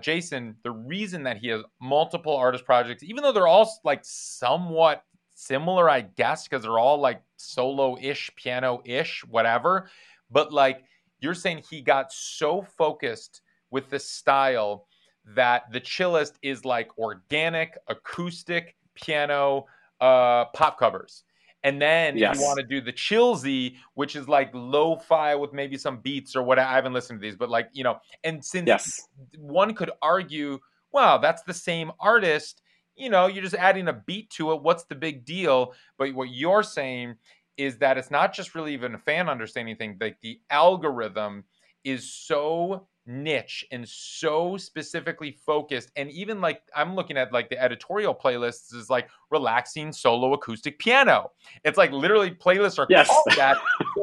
Jason, the reason that he has multiple artist projects, even though they're all like somewhat similar, I guess, because they're all like solo-ish, piano-ish, whatever. But like you're saying, he got so focused with the style that The Chillest is like organic, acoustic, piano, pop covers. And then yes, you want to do the Chillsy, which is like lo-fi with maybe some beats or what. I haven't listened to these, but like, you know, and since yes, one could argue, wow, that's the same artist, you know, you're just adding a beat to it. What's the big deal? But what you're saying is that it's not just really even a fan understanding thing. Like the algorithm is so niche and so specifically focused. And even like I'm looking at like the editorial playlists is like relaxing solo acoustic piano. It's like literally playlists are yes, called that.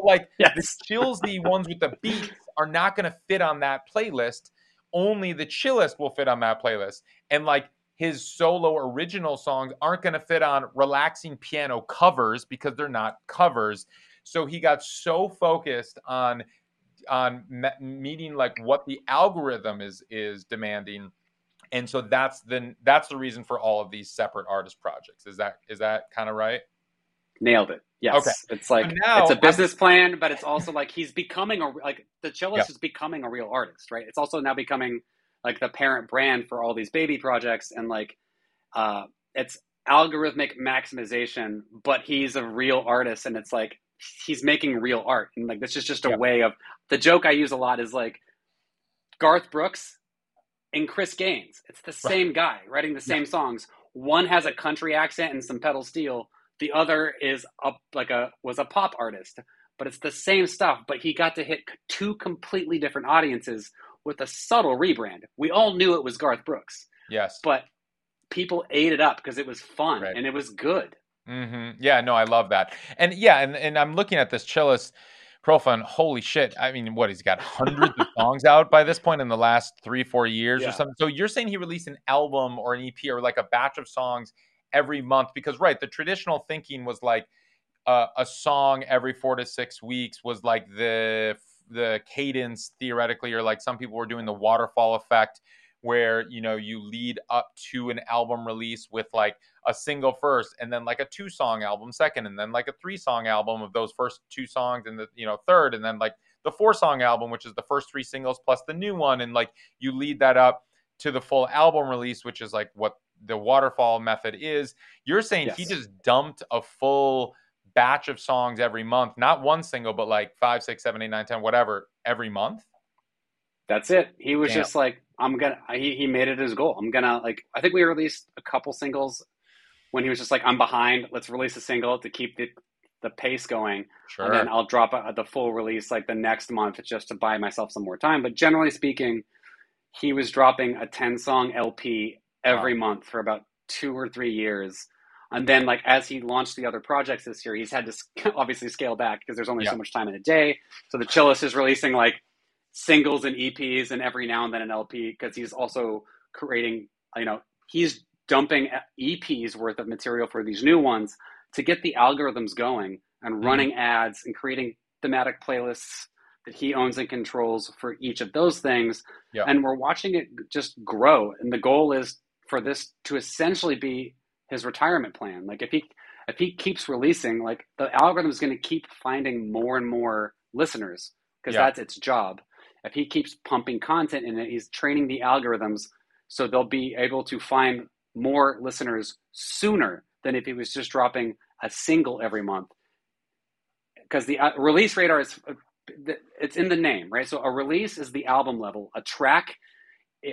Like yes, the Chillsy ones with the beats are not going to fit on that playlist. Only the Chillest will fit on that playlist. And like his solo original songs aren't going to fit on relaxing piano covers because they're not covers. So he got so focused on meeting like what the algorithm is demanding, and so that's the reason for all of these separate artist projects. Is that kind of right? Nailed it. Yes. Okay. It's like so now, it's a business plan, but it's also like he's becoming The Chillest yeah, is becoming a real artist, right? It's also now becoming like the parent brand for all these baby projects, and like it's algorithmic maximization, but he's a real artist, and it's like he's making real art. And like, this is just a yeah, way of, the joke I use a lot is like Garth Brooks and Chris Gaines. It's the same right, guy writing the same yeah, songs. One has a country accent and some pedal steel. The other is was a pop artist, but it's the same stuff, but he got to hit two completely different audiences with a subtle rebrand. We all knew it was Garth Brooks. Yes. But people ate it up because it was fun right, and it was good. Mm-hmm. Yeah, no, I love that. And yeah, and I'm looking at this Chillest profile and holy shit. I mean, what, he's got hundreds of songs out by this point in the last 3-4 years yeah, or something. So you're saying he released an album or an EP or like a batch of songs every month? Because right, the traditional thinking was like a song every 4 to 6 weeks was like the cadence theoretically, or like some people were doing the waterfall effect, where, you know, you lead up to an album release with like a single first, and then like a 2-song album second, and then like a 3-song album of those first 2 songs, and the, you know, third, and then like the 4-song album, which is the first 3 singles plus the new one. And like you lead that up to the full album release, which is like what the waterfall method is. You're saying yes, he just dumped a full batch of songs every month, not one single, but like 5, 6, 7, 8, 9, 10, whatever, every month. That's it. He was damn, just like, he made it his goal. I think we released a couple singles when he was just like, I'm behind, let's release a single to keep the pace going. Sure. And then I'll drop the full release like the next month just to buy myself some more time. But generally speaking, he was dropping a 10-song LP every month for about 2 or 3 years. And then, like, as he launched the other projects this year, he's had to obviously scale back because there's only so much time in a day. So The Chillest is releasing, like, singles and EPs and every now and then an LP, because he's also creating, you know, he's dumping EPs worth of material for these new ones to get the algorithms going and running ads and creating thematic playlists that he owns and controls for each of those things. Yeah. And we're watching it just grow. And the goal is for this to essentially be his retirement plan. Like, if he keeps releasing, like, the algorithm is going to keep finding more and more listeners, because that's its job. If he keeps pumping content in it, he's training the algorithms so they'll be able to find more listeners sooner than if he was just dropping a single every month. Because the release radar is, it's in the name, right? So a release is the album level, a track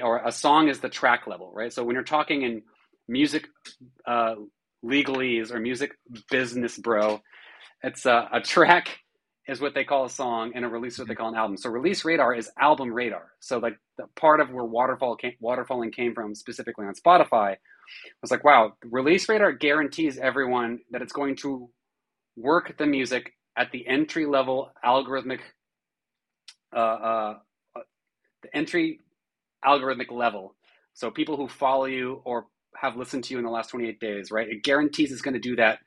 or a song is the track level, right? So when you're talking in music legalese or music business, bro, it's a track is what they call a song, and a release is what they call an album. So release radar is album radar. So like the part of where waterfalling came from, specifically on Spotify, was like, wow, release radar guarantees everyone that it's going to work the music at the entry level algorithmic, the entry algorithmic level. So people who follow you or have listened to you in the last 28 days, right? It guarantees it's going to do that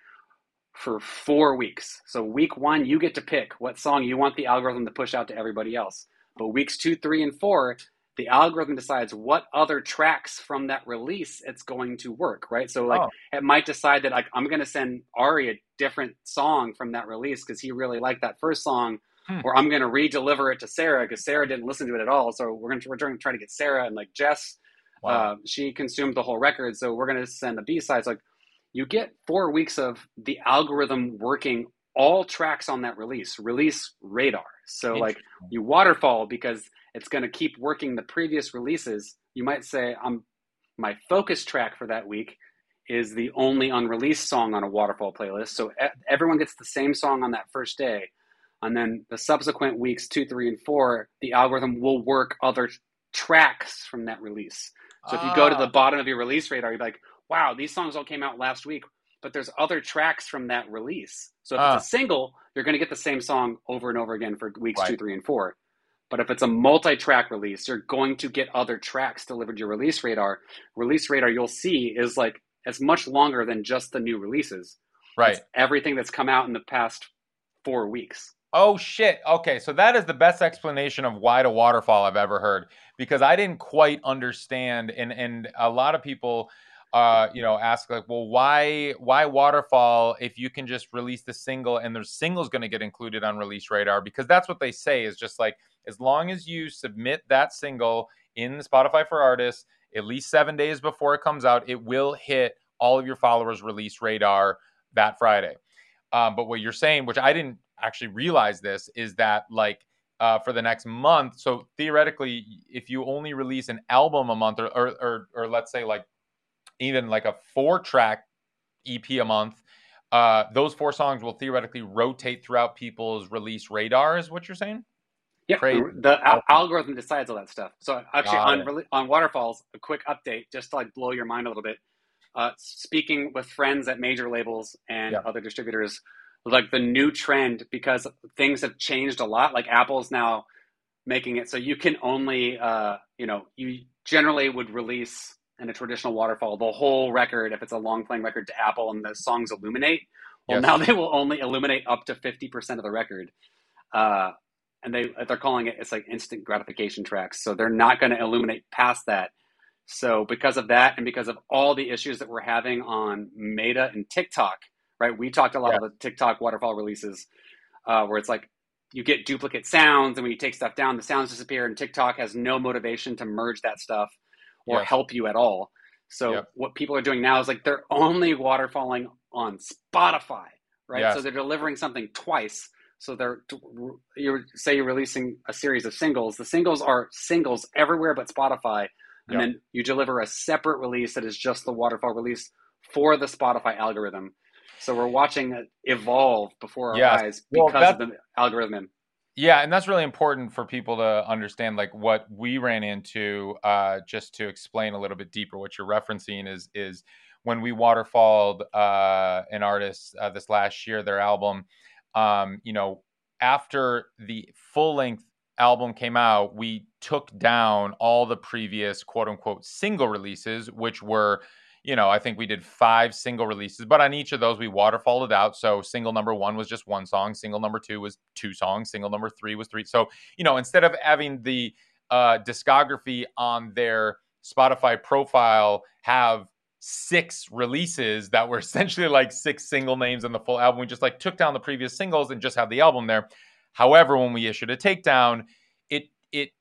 for 4 weeks. So week one, you get to pick what song you want the algorithm to push out to everybody else. But weeks 2, 3, and 4, the algorithm decides what other tracks from that release it's going to work, right? So like it might decide that, like, I'm going to send Ari a different song from that release because he really liked that first song, or I'm going to re-deliver it to Sarah because Sarah didn't listen to it at all. So we're going to try to get Sarah, and like Jess, she consumed the whole record, so we're going to send a B-side. So, like, you get 4 weeks of the algorithm working all tracks on that release radar. So like you waterfall because it's going to keep working the previous releases. You might say, my focus track for that week is the only unreleased song on a waterfall playlist. So everyone gets the same song on that first day. And then the subsequent weeks, 2, 3, and 4, the algorithm will work other tracks from that release. So if you go to the bottom of your release radar, you'd be like, wow, these songs all came out last week, but there's other tracks from that release. So if it's a single, you're going to get the same song over and over again for weeks 2, 3, and 4. But if it's a multi-track release, you're going to get other tracks delivered to your release radar. Release radar, you'll see, is like, it's much longer than just the new releases. Right. It's everything that's come out in the past 4 weeks. Oh, shit. Okay, so that is the best explanation of why to waterfall I've ever heard, because I didn't quite understand. And a lot of people... ask like, well, why waterfall if you can just release the single, and the single's going to get included on release radar? Because that's what they say is just like, as long as you submit that single in Spotify for Artists at least 7 days before it comes out, it will hit all of your followers' release radar that Friday. But what you're saying, which I didn't actually realize this, is that like, for the next month. So theoretically, if you only release an album a month or let's say like, even like a 4-track EP a month, those 4 songs will theoretically rotate throughout people's release radar, is what you're saying? Yeah, the algorithm decides all that stuff. So actually on Waterfalls, a quick update, just to like blow your mind a little bit. Speaking with friends at major labels and other distributors, like the new trend, because things have changed a lot, like Apple's now making it so you can only, you generally would release in a traditional waterfall the whole record, if it's a long playing record, to Apple, and the songs illuminate. Well, now they will only illuminate up to 50% of the record. And they're calling it, it's like instant gratification tracks. So they're not going to illuminate past that. So because of that, and because of all the issues that we're having on Meta and TikTok, right? We talked a lot about the TikTok waterfall releases, where it's like, you get duplicate sounds, and when you take stuff down, the sounds disappear, and TikTok has no motivation to merge that stuff or help you at all. So what people are doing now is like, they're only waterfalling on Spotify, right? So they're delivering something twice. So you're releasing a series of singles. The singles are singles everywhere but Spotify. And then you deliver a separate release that is just the waterfall release for the Spotify algorithm. So we're watching it evolve before our eyes because of the algorithm. Yeah, and that's really important for people to understand, like what we ran into, just to explain a little bit deeper. What you're referencing is when we waterfalled an artist this last year, their album, you know, after the full length album came out, we took down all the previous quote unquote single releases, which were, you know, I think we did 5 single releases, but on each of those we waterfalled it out. So single number 1 was just 1 song. Single number 2 was 2 songs. Single number 3 was 3. So, you know, instead of having the discography on their Spotify profile have 6 releases that were essentially like 6 single names in the full album, we just like took down the previous singles and just have the album there. However, when we issued a takedown, it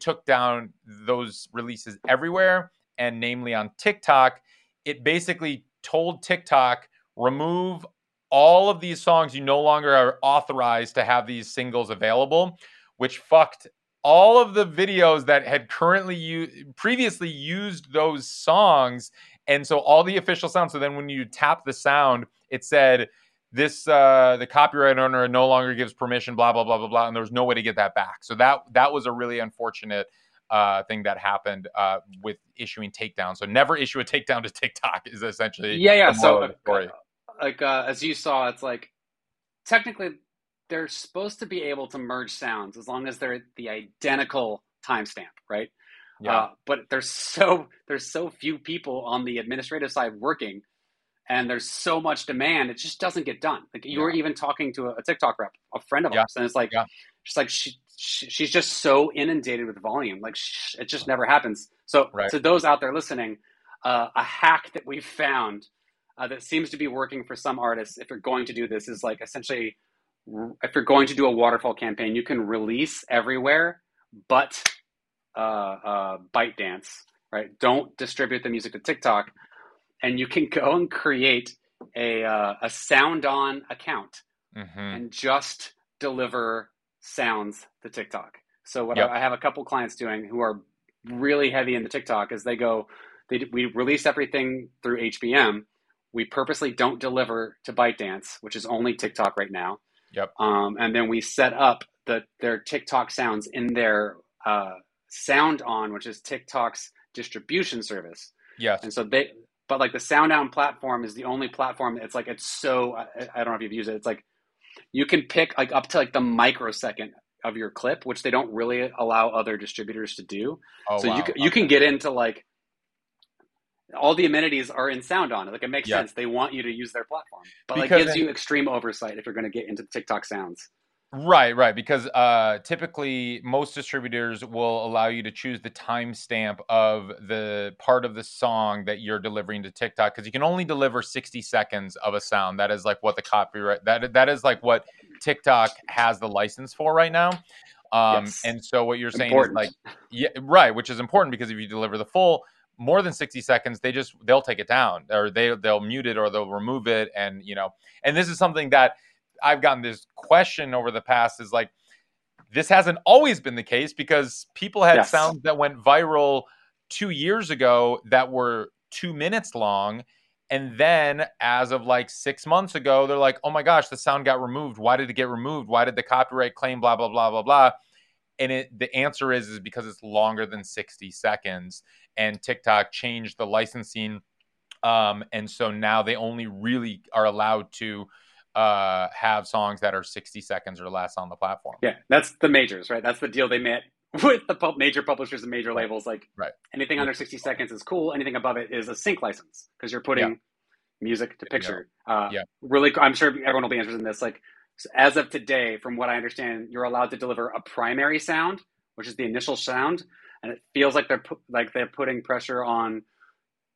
took down those releases everywhere, and namely on TikTok. It basically told TikTok, remove all of these songs. You no longer are authorized to have these singles available, which fucked all of the videos that had previously used those songs. And so all the official sounds. So then when you tap the sound, it said, this, the copyright owner no longer gives permission, blah, blah, blah, blah, blah. And there was no way to get that back. So that was a really unfortunate thing that happened with issuing takedowns. So never issue a takedown to TikTok is essentially so like as you saw, it's like technically they're supposed to be able to merge sounds as long as they're at the identical timestamp, right? Yeah. But there's so few people on the administrative side working, and there's so much demand, it just doesn't get done. Like you were even talking to a TikTok rep, a friend of ours, and it's like just like she's just so inundated with volume. Like it just never happens. So to those out there listening, a hack that we've found that seems to be working for some artists, if you're going to do this, is like essentially, if you're going to do a waterfall campaign, you can release everywhere, but ByteDance, right? Don't distribute the music to TikTok. And you can go and create a SoundOn account and just deliver sounds to TikTok. So what I have a couple clients doing who are really heavy into TikTok is we release everything through HBM. We purposely don't deliver to ByteDance, which is only TikTok right now. Yep. And then we set up their TikTok sounds in their SoundOn, which is TikTok's distribution service. Yes. And so but like the SoundOn platform is the only platform. It's like, it's so, I don't know if you've used it. It's like, you can pick like up to like the microsecond of your clip, which they don't really allow other distributors to do. Oh, so you can get into like all the amenities are in SoundOn. Like it makes sense. They want you to use their platform, but because like gives you extreme oversight if you're going to get into the TikTok sounds. Right, right. Because typically most distributors will allow you to choose the timestamp of the part of the song that you're delivering to TikTok, because you can only deliver 60 seconds of a sound. That is like what the copyright, that is like what TikTok has the license for right now. And so what you're saying is like, which is important, because if you deliver the full more than 60 seconds, they'll take it down, or they'll mute it, or they'll remove it. And, you know, and this is something that I've gotten this question over the past, is like, this hasn't always been the case, because people had sounds that went viral 2 years ago that were 2 minutes long. And then as of like 6 months ago, they're like, oh my gosh, the sound got removed. Why did it get removed? Why did the copyright claim, blah, blah, blah, blah, blah. And the answer is because it's longer than 60 seconds and TikTok changed the licensing. And so now they only really are allowed to have songs that are 60 seconds or less on the platform. Yeah, that's the majors, right? That's the deal they made with the major publishers and major labels. Like anything under 60 seconds is cool. Anything above it is a sync license, because you're putting music to picture. Really, I'm sure everyone will be interested in this. Like, as of today, from what I understand, you're allowed to deliver a primary sound, which is the initial sound, and it feels like they're putting pressure on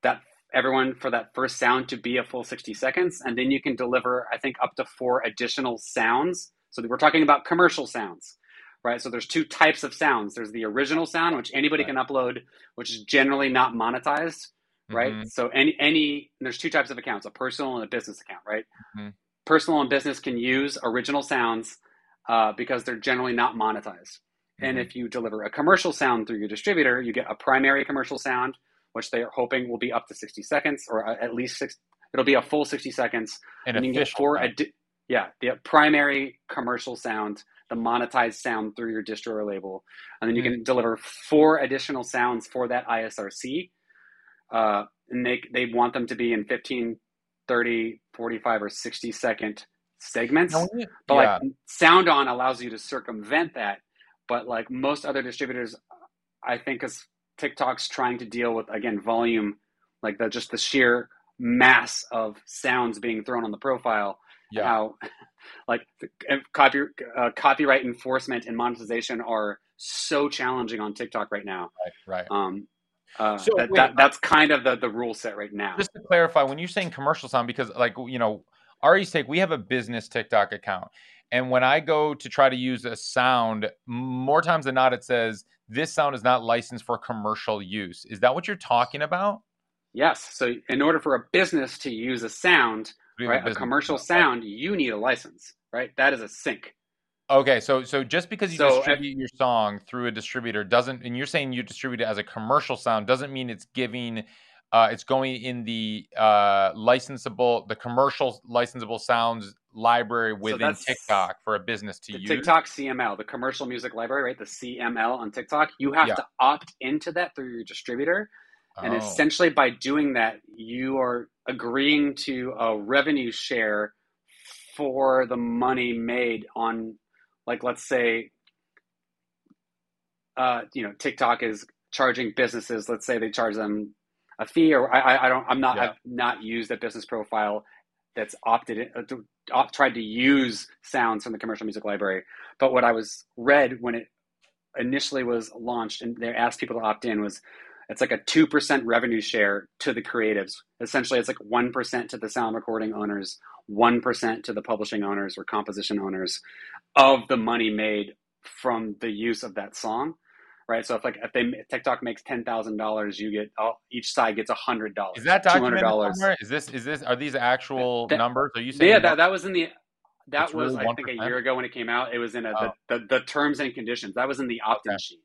that everyone for that first sound to be a full 60 seconds. And then you can deliver, I think, up to 4 additional sounds. So we're talking about commercial sounds, right? So there's 2 types of sounds. There's the original sound, which anybody can upload, which is generally not monetized, right? So there's 2 types of accounts, a personal and a business account, right? Personal and business can use original sounds because they're generally not monetized. And if you deliver a commercial sound through your distributor, you get a primary commercial sound, which they are hoping will be up to 60 seconds, or at least 6. It'll be a full 60 seconds. And you can get 4 the primary commercial sound. the monetized sound through your distro or label. And then you can deliver 4 additional sounds for that ISRC. And they want them to be in 15, 30, 45, or 60 second segments. But like SoundOn allows you to circumvent that. But like most other distributors, I think, because TikTok's trying to deal with, again, volume, like the, just the sheer mass of sounds being thrown on the profile. Yeah. How like copyright enforcement and monetization are so challenging on TikTok right now. Right. So that's kind of the rule set right now. Just to clarify, when you're saying commercial sound, because like, you know, Ari's take, we have a business TikTok account. And when I go to try to use a sound, more times than not, it says this sound is not licensed for commercial use. Is that what you're talking about? Yes. So in order for a business to use a sound, right, a commercial sound, you need a license, right? That is a sync. Okay. So just because you distribute your song through a distributor doesn't, and you're saying you distribute it as a commercial sound, doesn't mean it's giving, it's going in the licensable, the commercial licensable sounds library within TikTok for a business to use. TikTok CML, the commercial music library, right? The CML on TikTok. You have to opt into that through your distributor. And essentially by doing that, you are agreeing to a revenue share for the money made on, like, let's say, you know, TikTok is charging businesses. Let's say they charge them a fee, or I've not used a business profile that's opted in, tried to use sounds from the commercial music library. But what I was read when it initially was launched and they asked people to opt in was, it's like a 2% revenue share to the creatives. Essentially, it's like 1% to the sound recording owners, 1% to the publishing owners or composition owners of the money made from the use of that song, right? So if TikTok makes $10,000, you get each side gets $100. Is that documented somewhere? Are these actual numbers? Are you saying? Yeah, that was in the. That was really, I think, 1%? A year ago when it came out. It was in the terms and conditions. That was in the opt-in sheet.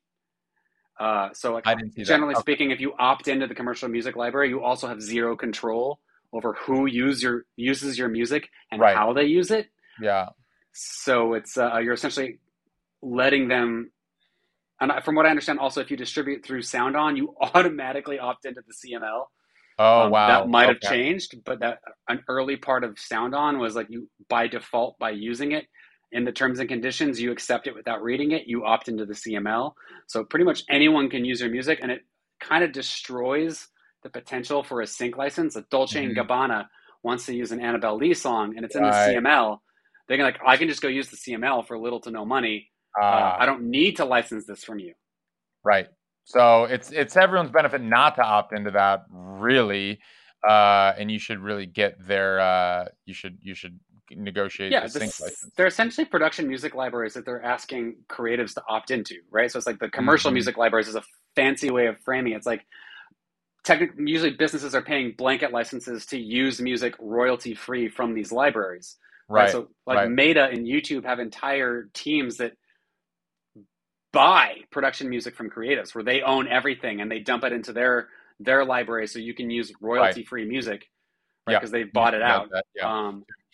So like, generally speaking, if you opt into the commercial music library, you also have zero control over who uses your music and how they use it. Yeah. So it's, you're essentially letting them, and from what I understand, also, if you distribute through SoundOn, you automatically opt into the CML. Oh, wow. That might've changed, but an early part of SoundOn was like you, by default, by using it, in the terms and conditions, you accept it without reading it. You opt into the CML. So pretty much anyone can use your music, and it kind of destroys the potential for a sync license. If Dolce & Gabbana wants to use an Annabelle Lee song and it's in the CML, they're like, I can just go use the CML for little to no money. I don't need to license this from you. Right. So it's everyone's benefit not to opt into that, really. And you should really get their you should negotiate the sync license. They're essentially production music libraries that they're asking creatives to opt into, right? So it's like the commercial music libraries is a fancy way of framing it. It's like usually businesses are paying blanket licenses to use music royalty free from these libraries. Right. So like Meta and YouTube have entire teams that buy production music from creatives where they own everything and they dump it into their library so you can use royalty-free music, right? Because they bought it out.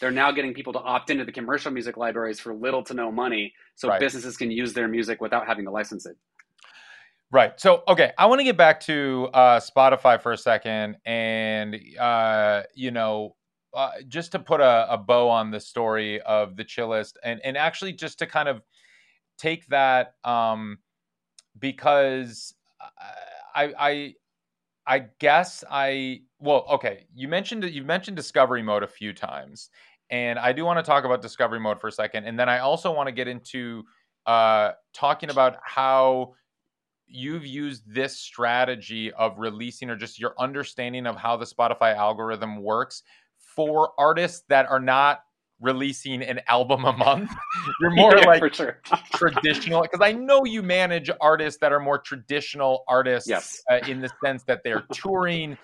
They're now getting people to opt into the commercial music libraries for little to no money so businesses can use their music without having to license it. Right. So, okay, I want to get back to Spotify for a second and, just to put a bow on the story of The Chillest and actually just to kind of take that because I guess you mentioned discovery mode a few times, and I do want to talk about discovery mode for a second. And then I also want to get into talking about how you've used this strategy of releasing, or just your understanding of how the Spotify algorithm works for artists that are not releasing an album a month. You're more like traditional, because I know you manage artists that are more traditional artists in the sense that they're touring,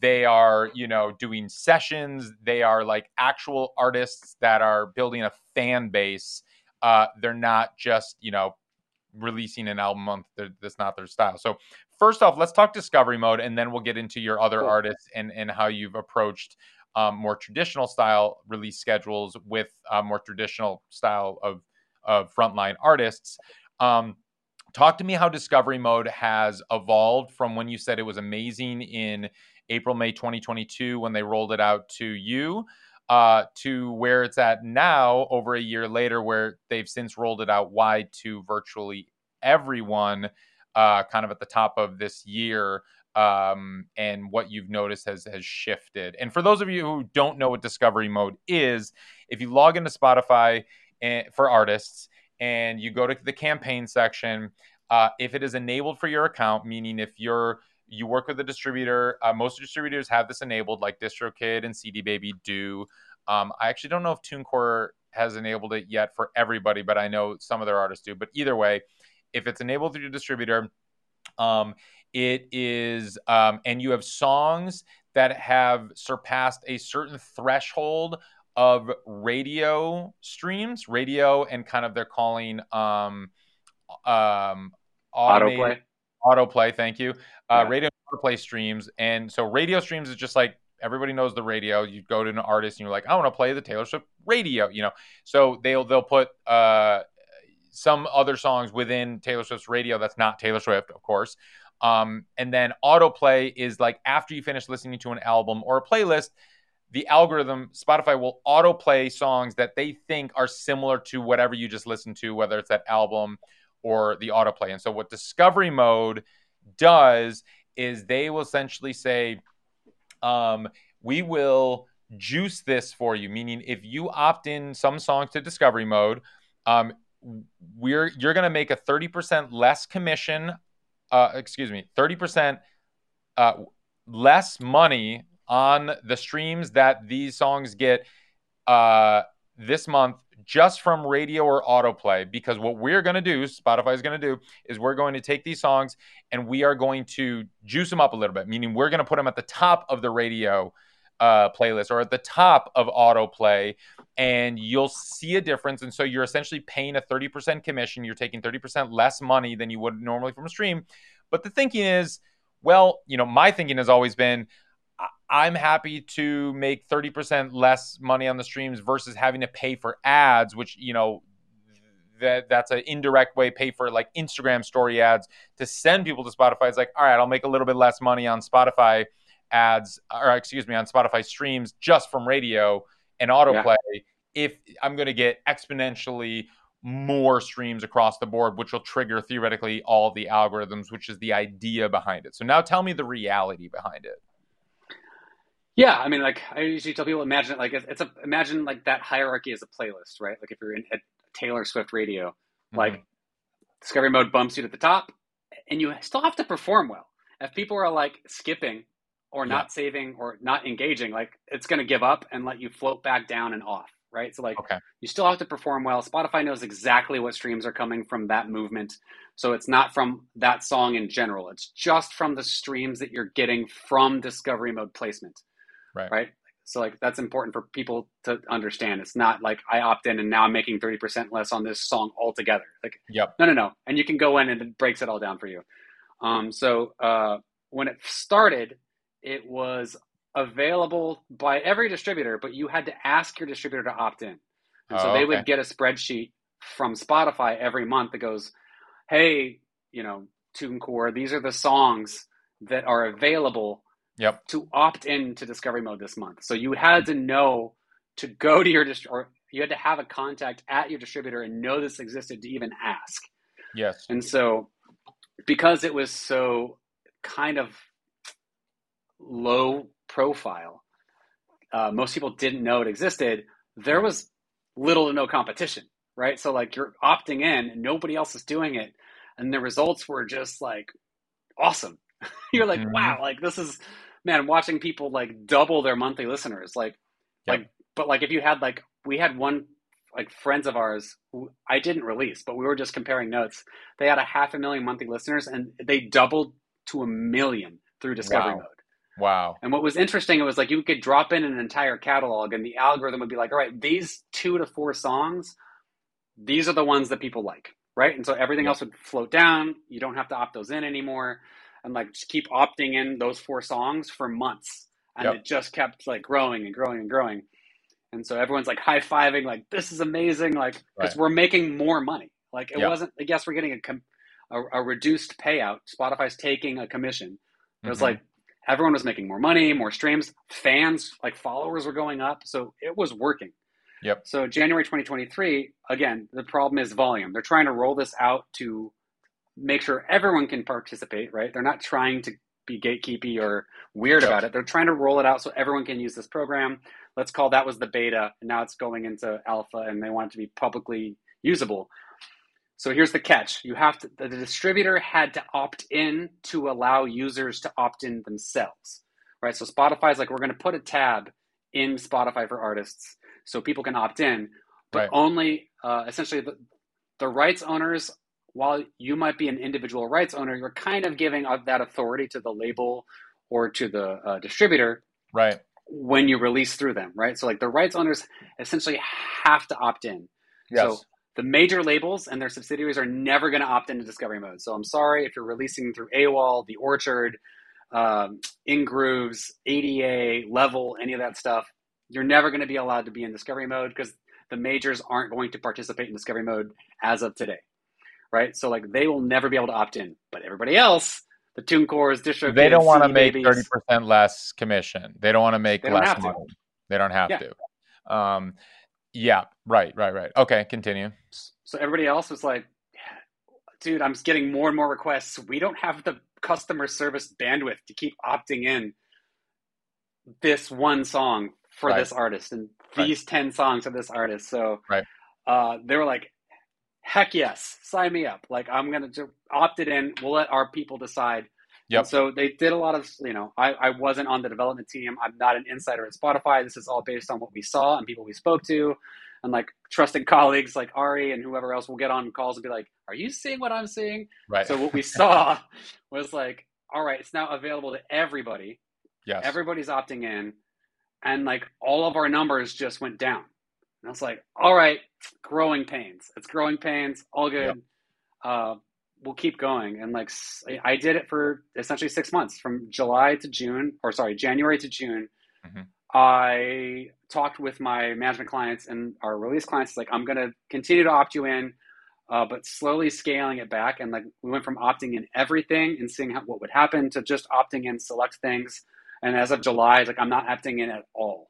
they are, doing sessions, they are like actual artists that are building a fan base. They're not just, releasing an album a month. That's not their style. So first off, let's talk discovery mode, and then we'll get into your other artists and how you've approached more traditional style release schedules with more traditional style of of frontline artists. Talk to me how Discovery Mode has evolved from when you said it was amazing in April, May 2022 when they rolled it out to you, to where it's at now over a year later, where they've since rolled it out wide to virtually everyone, kind of at the top of this year, and what you've noticed has shifted. And for those of you who don't know what Discovery Mode is, if you log into Spotify and, for artists, and you go to the campaign section, if it is enabled for your account, meaning if you work with a distributor, most distributors have this enabled, like DistroKid and CD Baby do. I actually don't know if TuneCore has enabled it yet for everybody, but I know some of their artists do. But either way, if it's enabled through your distributor, it is, and you have songs that have surpassed a certain threshold of radio streams, radio, and kind of they're calling autoplay. Thank you. Yeah. Radio autoplay streams. And so radio streams is just like, everybody knows the radio. You go to an artist and you're like, I want to play the Taylor Swift radio, you know? So they'll put, some other songs within Taylor Swift's radio. That's not Taylor Swift, of course. And then autoplay is like, after you finish listening to an album or a playlist, the algorithm, Spotify will autoplay songs that they think are similar to whatever you just listened to, whether it's that album or the autoplay. And so what Discovery Mode does is they will essentially say, we will juice this for you. Meaning if you opt in some songs to Discovery Mode, you're going to make a 30% less commission, 30% less money on the streams that these songs get this month, just from radio or autoplay. Because what we're going to do, Spotify is going to do, is we're going to take these songs and we are going to juice them up a little bit, meaning we're going to put them at the top of the radio playlist or at the top of autoplay, and you'll see a difference. And so you're essentially paying a 30% commission. You're taking 30% less money than you would normally from a stream. But the thinking is, well, you know, my thinking has always been, I'm happy to make 30% less money on the streams versus having to pay for ads, which, you know, that's an indirect way, pay for like Instagram story ads to send people to Spotify. It's like, all right, I'll make a little bit less money on Spotify ads, or excuse me, on Spotify streams just from radio and autoplay. Yeah. If I'm going to get exponentially more streams across the board, which will trigger theoretically all the algorithms, which is the idea behind it. So now tell me the reality behind it. Yeah, I mean, like I usually tell people, imagine it like imagine like that hierarchy as a playlist, right? Like if you're in Taylor Swift radio, mm-hmm. like Discovery Mode bumps you to the top, and you still have to perform well. If people are like skipping or not saving or not engaging, like it's going to give up and let you float back down and off, right? So like you still have to perform well. Spotify knows exactly what streams are coming from that movement, so it's not from that song in general. It's just from the streams that you're getting from Discovery Mode placement. Right. So like, that's important for people to understand. It's not like I opt in and now I'm making 30% less on this song altogether. Like, no. And you can go in and it breaks it all down for you. So when it started, it was available by every distributor, but you had to ask your distributor to opt in. And so they would get a spreadsheet from Spotify every month that goes, hey, you know, TuneCore, these are the songs that are available to opt in to Discovery Mode this month. So you had to know to go to your or you had to have a contact at your distributor and know this existed to even ask. Yes. And so because it was so kind of low profile, most people didn't know it existed. There was little to no competition, right? So like you're opting in and nobody else is doing it. And the results were just like awesome. You're like, wow, like this is, man, watching people like double their monthly listeners. Like, but like if you had like, we had one, like friends of ours who I didn't release, but we were just comparing notes. They had 500,000 monthly listeners and they doubled to 1 million through Discovery Mode. Wow. And what was interesting, it was like, you could drop in an entire catalog and the algorithm would be like, all right, these 2 to 4 songs, these are the ones that people like. Right. And so everything else would float down. You don't have to opt those in anymore. And like just keep opting in those 4 songs for months. And it just kept like growing and growing and growing. And so everyone's like high-fiving, like, this is amazing, like, because we're making more money. Like, it wasn't, I guess we're getting a reduced payout. Spotify's taking a commission. It was like, everyone was making more money, more streams, fans, like followers were going up. So it was working. Yep. So January 2023, again, the problem is volume. They're trying to roll this out to make sure everyone can participate, right? They're not trying to be gatekeepy or weird about it. They're trying to roll it out so everyone can use this program. Let's call that was the beta. And now it's going into alpha and they want it to be publicly usable. So here's the catch. You have to, the distributor had to opt in to allow users to opt in themselves, right? So Spotify's like, we're going to put a tab in Spotify for Artists so people can opt in, but only essentially the rights owners, while you might be an individual rights owner, you're kind of giving that authority to the label or to the distributor. Right. When you release through them, right? So like the rights owners essentially have to opt in. Yes. So the major labels and their subsidiaries are never going to opt into discovery mode. So I'm sorry if you're releasing through AWOL, The Orchard, Ingrooves, ADA, Level, any of that stuff, you're never going to be allowed to be in discovery mode because the majors aren't going to participate in discovery mode as of today, right? So like they will never be able to opt in, but everybody else, the TuneCores, DistroKid, they don't want to make 30% less commission. They don't want to make less money. They don't have to. Yeah, right. Okay, continue. So everybody else was like, dude, I'm getting more and more requests. We don't have the customer service bandwidth to keep opting in this one song for this artist and these 10 songs of this artist. So they were like, heck yes, sign me up. Like, I'm going to opt it in. We'll let our people decide. Yep. So they did a lot of, you know, I wasn't on the development team. I'm not an insider at Spotify. This is all based on what we saw and people we spoke to and like trusted colleagues like Ari and whoever else will get on calls and be like, are you seeing what I'm seeing? Right. So what we saw was like, all right, it's now available to everybody. Yes. Everybody's opting in. And like all of our numbers just went down. And I was like, all right, growing pains. It's growing pains. All good. Yep. We'll keep going. And like, I did it for essentially 6 months from January to June. Mm-hmm. I talked with my management clients and our release clients, like, I'm going to continue to opt you in, but slowly scaling it back. And like, we went from opting in everything and seeing what would happen to just opting in select things. And as of July, it's like, I'm not opting in at all.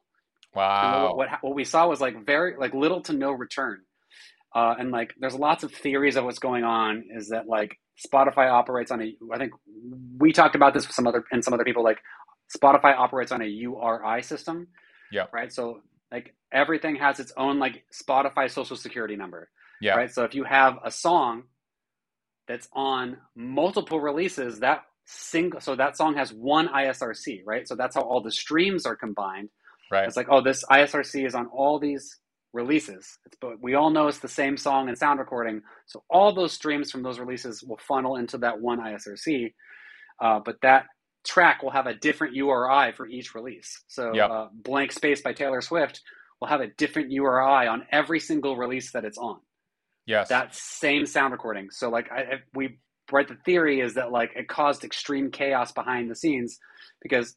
Wow. And what we saw was like little to no return. And like, there's lots of theories of what's going on is that like Spotify operates on I think we talked about this with some other people, like Spotify operates on a URI system. Yeah. Right. So like everything has its own like Spotify social security number. Yeah. Right. So if you have a song that's on multiple releases, so that song has one ISRC, right? So that's how all the streams are combined. Right. It's like, oh, this ISRC is on all these releases, but we all know it's the same song and sound recording, so all those streams from those releases will funnel into that one ISRC, but that track will have a different URI for each release. So Blank Space by Taylor Swift will have a different URI on every single release that it's on. Yes, that same sound recording. So like the theory is that like it caused extreme chaos behind the scenes because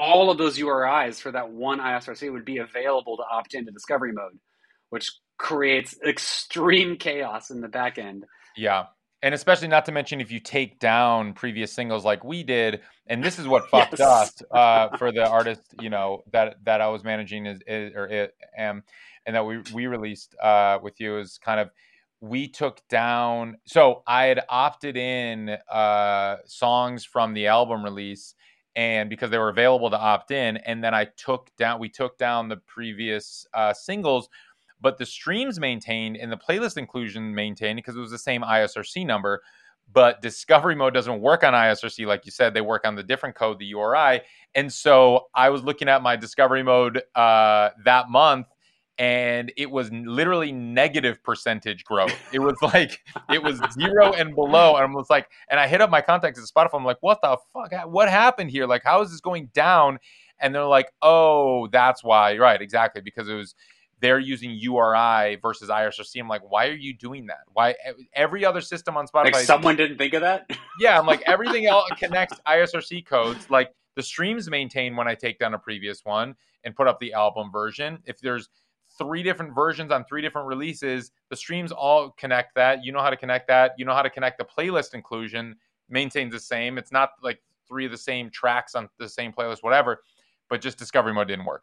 all of those URIs for that one ISRC would be available to opt into discovery mode, which creates extreme chaos in the back end. Yeah. And especially not to mention if you take down previous singles like we did, and this is what fucked us for the artist, you know, that I was managing and that we released with you is kind of, we took down. So I had opted in songs from the album release, and because they were available to opt in, and then we took down the previous singles, but the streams maintained and the playlist inclusion maintained because it was the same ISRC number. But discovery mode doesn't work on ISRC, like you said, they work on the different code, the URI. And so I was looking at my discovery mode that month, and it was literally negative percentage growth. It was like, it was zero and below. And I was like, and I hit up my contacts at Spotify. I'm like, what the fuck? What happened here? Like, how is this going down? And they're like, oh, that's why. Right, exactly. Because they're using URI versus ISRC. I'm like, why are you doing that? Why every other system on Spotify? Like someone didn't think of that? Yeah, I'm like, everything else connects ISRC codes. Like The streams maintain when I take down a previous one and put up the album version. If there's three different versions on three different releases, the streams all connect that. You know how to connect that. You know how to connect the playlist inclusion. Maintains the same. It's not like three of the same tracks on the same playlist, whatever. But just discovery mode didn't work.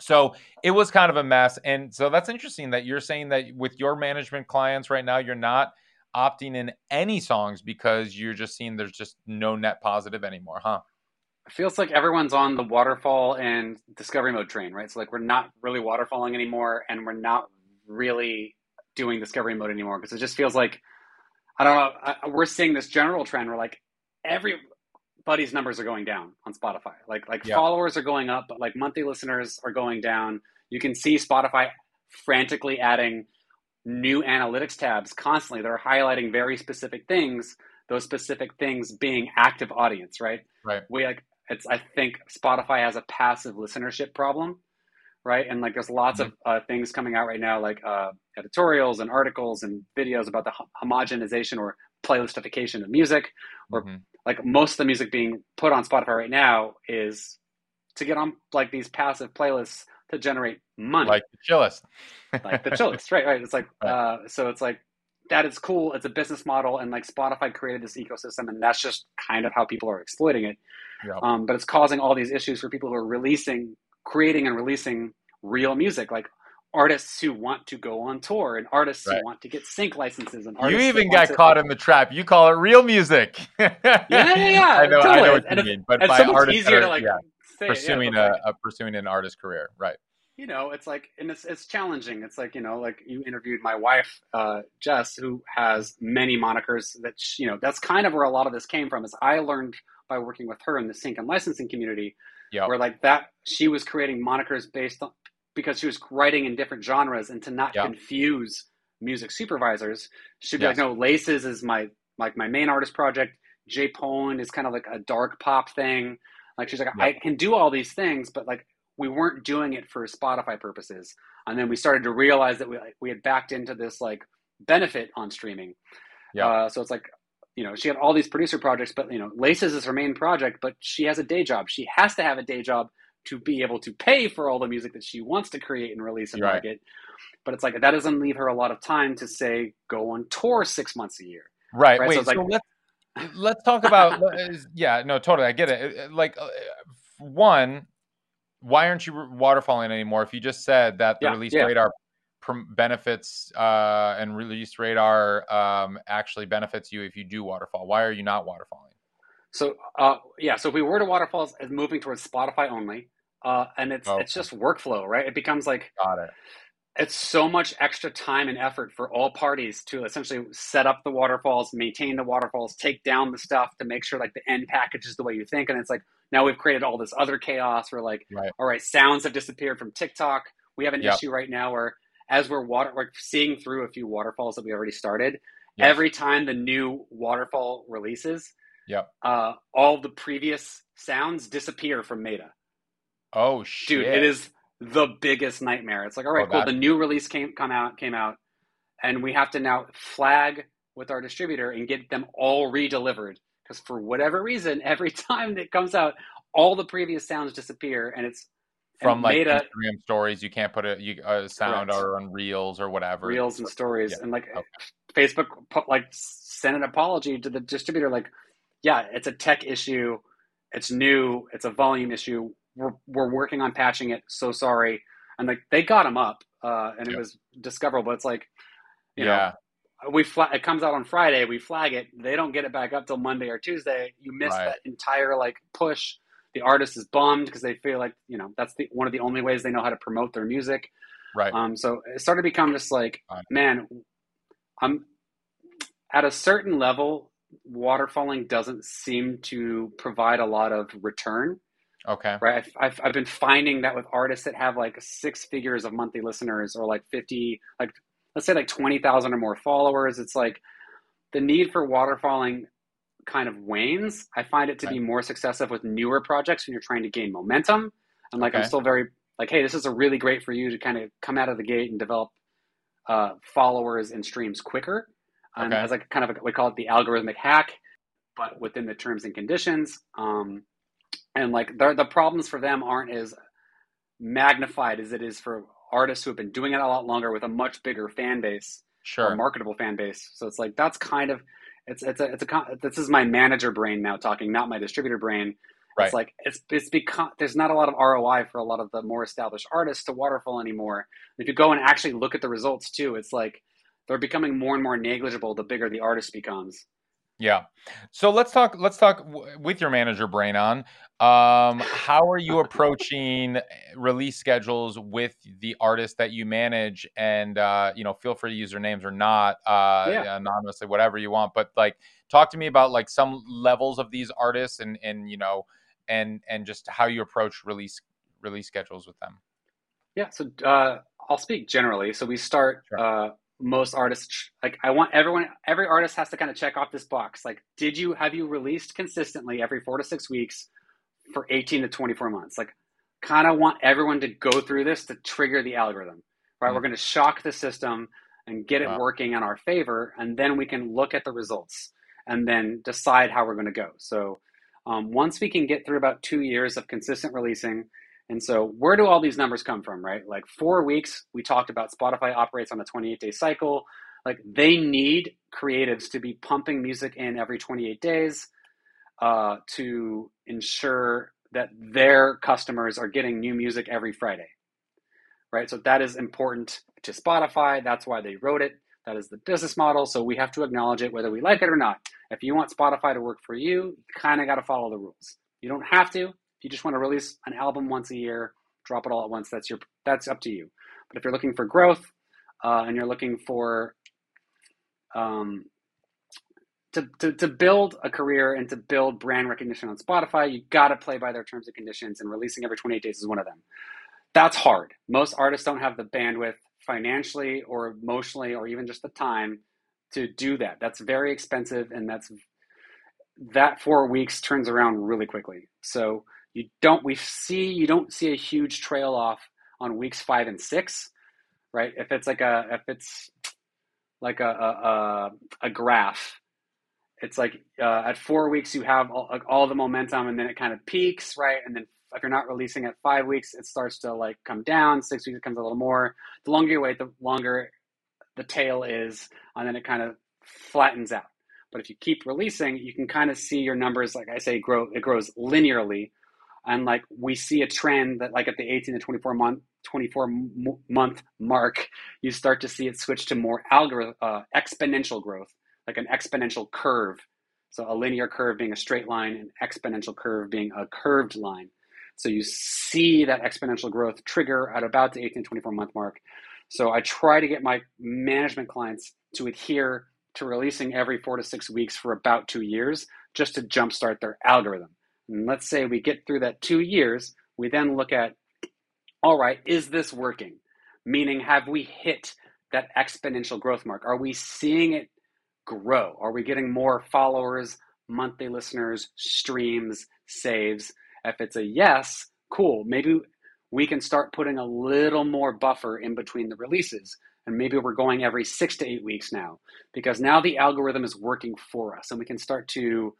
So it was kind of a mess. And so that's interesting that you're saying that with your management clients right now, you're not opting in any songs because you're just seeing there's just no net positive anymore, huh? It feels like everyone's on the waterfall and discovery mode train, right? So like we're not really waterfalling anymore and we're not really doing discovery mode anymore because it just feels like, I don't know, we're seeing this general trend where like everybody's numbers are going down on Spotify. Like followers are going up, but like monthly listeners are going down. You can see Spotify frantically adding new analytics tabs constantly. They're highlighting very specific things, those specific things being active audience, right? Right. I think Spotify has a passive listenership problem, right? And like, there's lots of things coming out right now, like editorials and articles and videos about the homogenization or playlistification of music, or like most of the music being put on Spotify right now is to get on like these passive playlists to generate money. Like The Chillest. Like The Chillest, right? Right. It's like, so it's like, that is cool. It's a business model. And like Spotify created this ecosystem and that's just kind of how people are exploiting it. Yep. But it's causing all these issues for people who are creating and releasing real music, like artists who want to go on tour and artists who want to get sync licenses. And you even got caught in the trap. You call it real music. Yeah. I know what you mean. But by artists pursuing an artist career. Right. You know, it's like, and it's challenging. It's like, you know, like you interviewed my wife, Jess, who has many monikers that, she, you know, that's kind of where a lot of this came from is I learned by working with her in the sync and licensing community where like that, she was creating monikers based on, because she was writing in different genres and to not confuse music supervisors. She'd be like, no, Laces is my main artist project. J Pone is kind of like a dark pop thing. Like she's like, I can do all these things, but like, we weren't doing it for Spotify purposes. And then we started to realize that we had backed into this like benefit on streaming. Yeah. So it's like, you know, she had all these producer projects, but you know, Laces is her main project, but she has a day job. She has to have a day job to be able to pay for all the music that she wants to create and release and market. But it's like, that doesn't leave her a lot of time to say, go on tour 6 months a year. Right. Wait, so it's like, let's talk about, yeah, no, totally. I get it. Like one, why aren't you waterfalling anymore? If you just said that the Release Radar benefits and Release Radar actually benefits you if you do waterfall, why are you not waterfalling? So so if we were to waterfall, it's moving towards Spotify only, and it's just workflow, right? It becomes like it's so much extra time and effort for all parties to essentially set up the waterfalls, maintain the waterfalls, take down the stuff to make sure like the end package is the way you think, and it's like. Now we've created all this other chaos where like, all right, sounds have disappeared from TikTok. We have an issue right now where as we're seeing through a few waterfalls that we already started, every time the new waterfall releases, all the previous sounds disappear from Meta. Oh, shit. Dude, it is the biggest nightmare. It's like, all right, cool. The new release came out and we have to now flag with our distributor and get them all redelivered. Because for whatever reason, every time it comes out, all the previous sounds disappear, and it's from like Meta, Instagram stories. You can't put a sound or on reels or whatever. Reels and stories, and like Facebook like sent an apology to the distributor. Like, yeah, it's a tech issue. It's new. It's a volume issue. We're working on patching it. So sorry. And like they got them up, and it was discoverable. It's like, you know. It comes out on Friday. We flag it. They don't get it back up till Monday or Tuesday. You miss that entire like push. The artist is bummed because they feel like you know that's one of the only ways they know how to promote their music. Right. So it started to become just like, man, I'm at a certain level. Waterfalling doesn't seem to provide a lot of return. Okay. Right. I've been finding that with artists that have like 6 figures of monthly listeners or like 50 like. Let's say like 20,000 or more followers. It's like the need for waterfalling kind of wanes. I find it to be more successful with newer projects when you're trying to gain momentum. And like, I'm still very like, hey, this is a really great for you to kind of come out of the gate and develop followers and streams quicker. And as like kind of, we call it the algorithmic hack, but within the terms and conditions. And like the problems for them aren't as magnified as it is for artists who have been doing it a lot longer with a much bigger fan base, or marketable fan base. So it's like, that's kind of, this is my manager brain now talking, not my distributor brain. Right. It's like, it's because there's not a lot of ROI for a lot of the more established artists to waterfall anymore. If you go and actually look at the results too, it's like they're becoming more and more negligible the bigger the artist becomes. Yeah. So let's talk with your manager brain on, how are you approaching release schedules with the artists that you manage? And, you know, feel free to use their names or not, anonymously, whatever you want, but like, talk to me about like some levels of these artists and, you know, and just how you approach release schedules with them. Yeah. So, I'll speak generally. So we start, most artists, like I want every artist has to kind of check off this box. Like, have you released consistently every 4 to 6 weeks for 18 to 24 months? Like, kind of want everyone to go through this to trigger the algorithm, right? Mm-hmm. We're going to shock the system and get it working in our favor. And then we can look at the results and then decide how we're going to go. So once we can get through about 2 years of consistent releasing. And so where do all these numbers come from, right? Like 4 weeks, we talked about Spotify operates on a 28-day cycle. Like they need creatives to be pumping music in every 28 days to ensure that their customers are getting new music every Friday, right? So that is important to Spotify. That's why they wrote it. That is the business model. So we have to acknowledge it whether we like it or not. If you want Spotify to work for you, you kind of got to follow the rules. You don't have to. You just want to release an album once a year, drop it all at once. That's up to you. But if you're looking for growth and you're looking for to build a career and to build brand recognition on Spotify, you got to play by their terms and conditions, and releasing every 28 days is one of them. That's hard. Most artists don't have the bandwidth financially or emotionally or even just the time to do that. That's very expensive, and that 4 weeks turns around really quickly. So you don't see a huge trail off on weeks 5 and 6, right? If it's like a graph, it's like at 4 weeks you have all the momentum, and then it kind of peaks, right? And then if you're not releasing at 5 weeks, it starts to like come down. 6 weeks it comes a little more. The longer you wait, the longer the tail is, and then it kind of flattens out. But if you keep releasing, you can kind of see your numbers, like I say, it grows linearly. And like we see a trend that like at the 18 to 24 month mark, you start to see it switch to more exponential growth, like an exponential curve. So a linear curve being a straight line, an exponential curve being a curved line. So you see that exponential growth trigger at about the 18 to 24 month mark. So I try to get my management clients to adhere to releasing every 4 to 6 weeks for about 2 years just to jumpstart their algorithm. And let's say we get through that 2 years, we then look at, all right, is this working? Meaning, have we hit that exponential growth mark? Are we seeing it grow? Are we getting more followers, monthly listeners, streams, saves? If it's a yes, cool. Maybe we can start putting a little more buffer in between the releases. And maybe we're going every 6 to 8 weeks now, because now the algorithm is working for us, and we can start to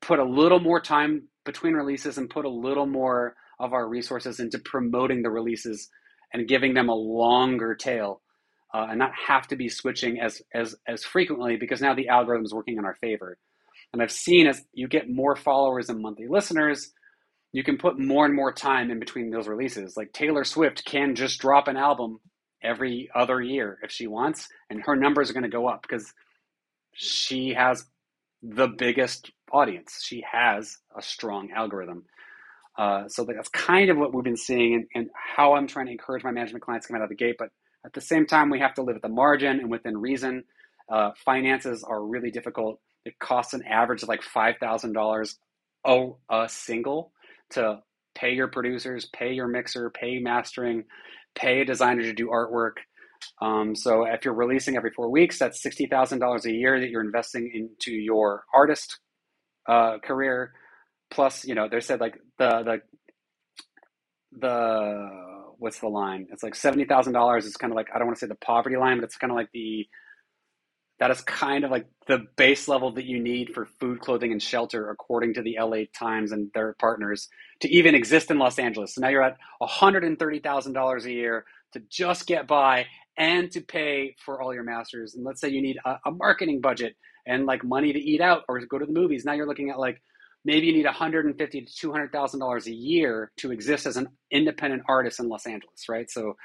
put a little more time between releases and put a little more of our resources into promoting the releases and giving them a longer tail and not have to be switching as frequently, because now the algorithm is working in our favor. And I've seen as you get more followers and monthly listeners, you can put more and more time in between those releases. Like Taylor Swift can just drop an album every other year if she wants, and her numbers are going to go up because she has the biggest audience. She has a strong algorithm. So that's kind of what we've been seeing, and how I'm trying to encourage my management clients to come out of the gate. But at the same time, we have to live at the margin and within reason. Finances are really difficult. It costs an average of like $5,000 a single to pay your producers, pay your mixer, pay mastering, pay a designer to do artwork. So if you're releasing every 4 weeks, that's $60,000 a year that you're investing into your artist career. Plus, you know, they said like the what's the line? It's like $70,000 is kind of like, I don't want to say the poverty line, but it's kind of like the That is kind of like the base level that you need for food, clothing, and shelter, according to the LA Times and their partners, to even exist in Los Angeles. So now you're at $130,000 a year to just get by and to pay for all your masters. And let's say you need a marketing budget and like money to eat out or go to the movies. Now you're looking at like, maybe you need $150,000 to $200,000 a year to exist as an independent artist in Los Angeles, right? So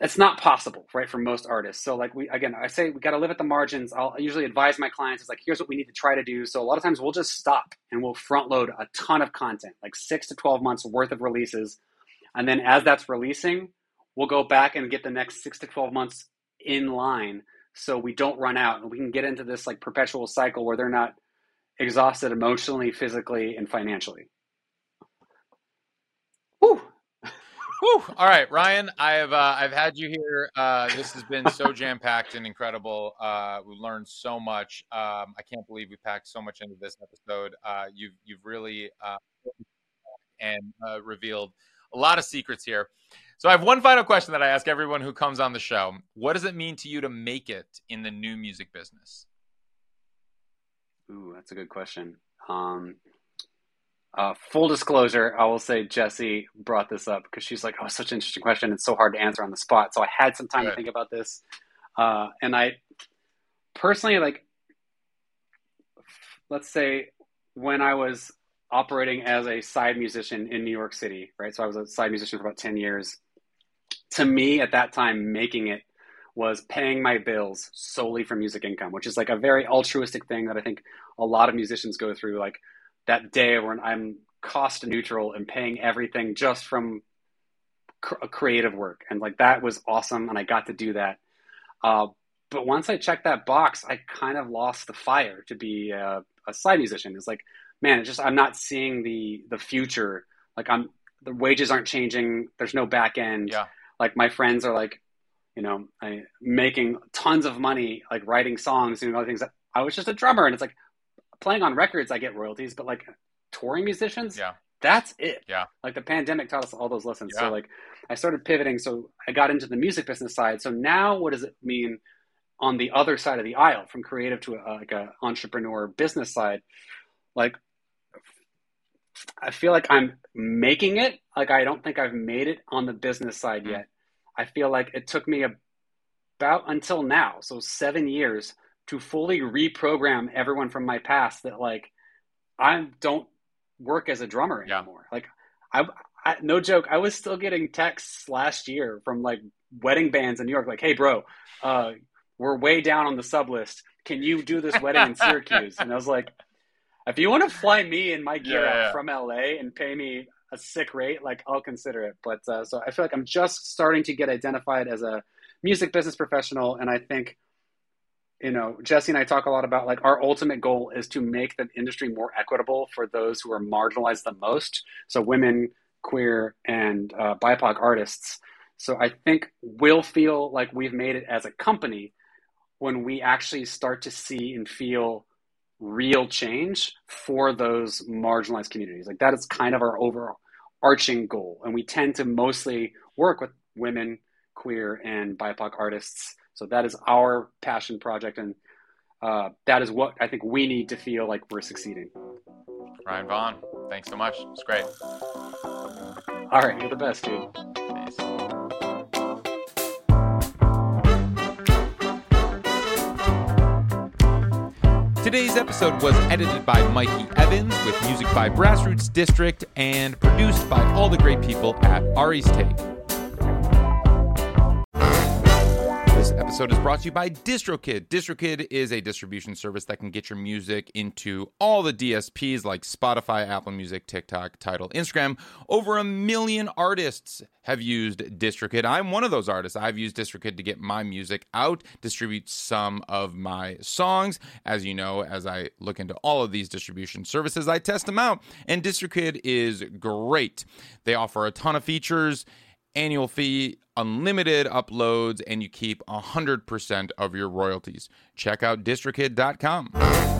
that's not possible, right, for most artists. So like I say we got to live at the margins. I'll usually advise my clients, it's like, here's what we need to try to do. So a lot of times we'll just stop and we'll front load a ton of content, like 6 to 12 months worth of releases. And then as that's releasing, we'll go back and get the next 6 to 12 months in line so we don't run out and we can get into this like perpetual cycle where they're not exhausted emotionally, physically, and financially. Woo! Woo! All right, Ryan, I've had you here. This has been so jam-packed and incredible. We learned so much. I can't believe we packed so much into this episode. You've really revealed a lot of secrets here. So I have one final question that I ask everyone who comes on the show. What does it mean to you to make it in the new music business? Ooh, that's a good question. Full disclosure, I will say Jesse brought this up because she's like, oh, such an interesting question. It's so hard to answer on the spot. So I had some time to think about this. And I personally, like, let's say when I was operating as a side musician in New York City, right? So I was a side musician for about 10 years. To me, at that time, making it was paying my bills solely for music income, which is like a very altruistic thing that I think a lot of musicians go through, like that day when I'm cost neutral and paying everything just from creative work. And like, that was awesome. And I got to do that. But once I checked that box, I kind of lost the fire to be a side musician. It's like, man, it's just, I'm not seeing the future. Like the wages aren't changing. There's no back end. Yeah. Like my friends are like, you know, making tons of money, like writing songs and other things. I was just a drummer, and it's like playing on records, I get royalties, but like touring musicians, that's it. Yeah. Like the pandemic taught us all those lessons. Yeah. So like I started pivoting. So I got into the music business side. So now what does it mean on the other side of the aisle, from creative to like a entrepreneur business side? Like, I feel like I'm making it. Like, I don't think I've made it on the business side yet. I feel like it took me about until now, so 7 years, to fully reprogram everyone from my past that like, I don't work as a drummer anymore. Like I no joke, I was still getting texts last year from like wedding bands in New York, like, hey bro, we're way down on the sub list. Can you do this wedding in Syracuse? And I was like, if you want to fly me and my gear out from LA and pay me a sick rate, like I'll consider it. But so I feel like I'm just starting to get identified as a music business professional. And I think, you know, Jesse and I talk a lot about like our ultimate goal is to make the industry more equitable for those who are marginalized the most. So women, queer, and BIPOC artists. So I think we'll feel like we've made it as a company when we actually start to see and feel real change for those marginalized communities. Like that is kind of our overarching goal. And we tend to mostly work with women, queer, and BIPOC artists. So that is our passion project. And that is what I think we need to feel like we're succeeding. Ryan Vaughn, thanks so much. It's great. All right. You're the best, dude. Peace. Today's episode was edited by Mikey Evans with music by Grassroots District and produced by all the great people at Ari's Take. This episode is brought to you by DistroKid. DistroKid is a distribution service that can get your music into all the DSPs like Spotify, Apple Music, TikTok, Tidal, Instagram. Over 1 million artists have used DistroKid. I'm one of those artists. I've used DistroKid to get my music out, distribute some of my songs. As you know, as I look into all of these distribution services, I test them out, and DistroKid is great. They offer a ton of features, annual fee, unlimited uploads, and you keep 100% of your royalties. Check out distrokid.com.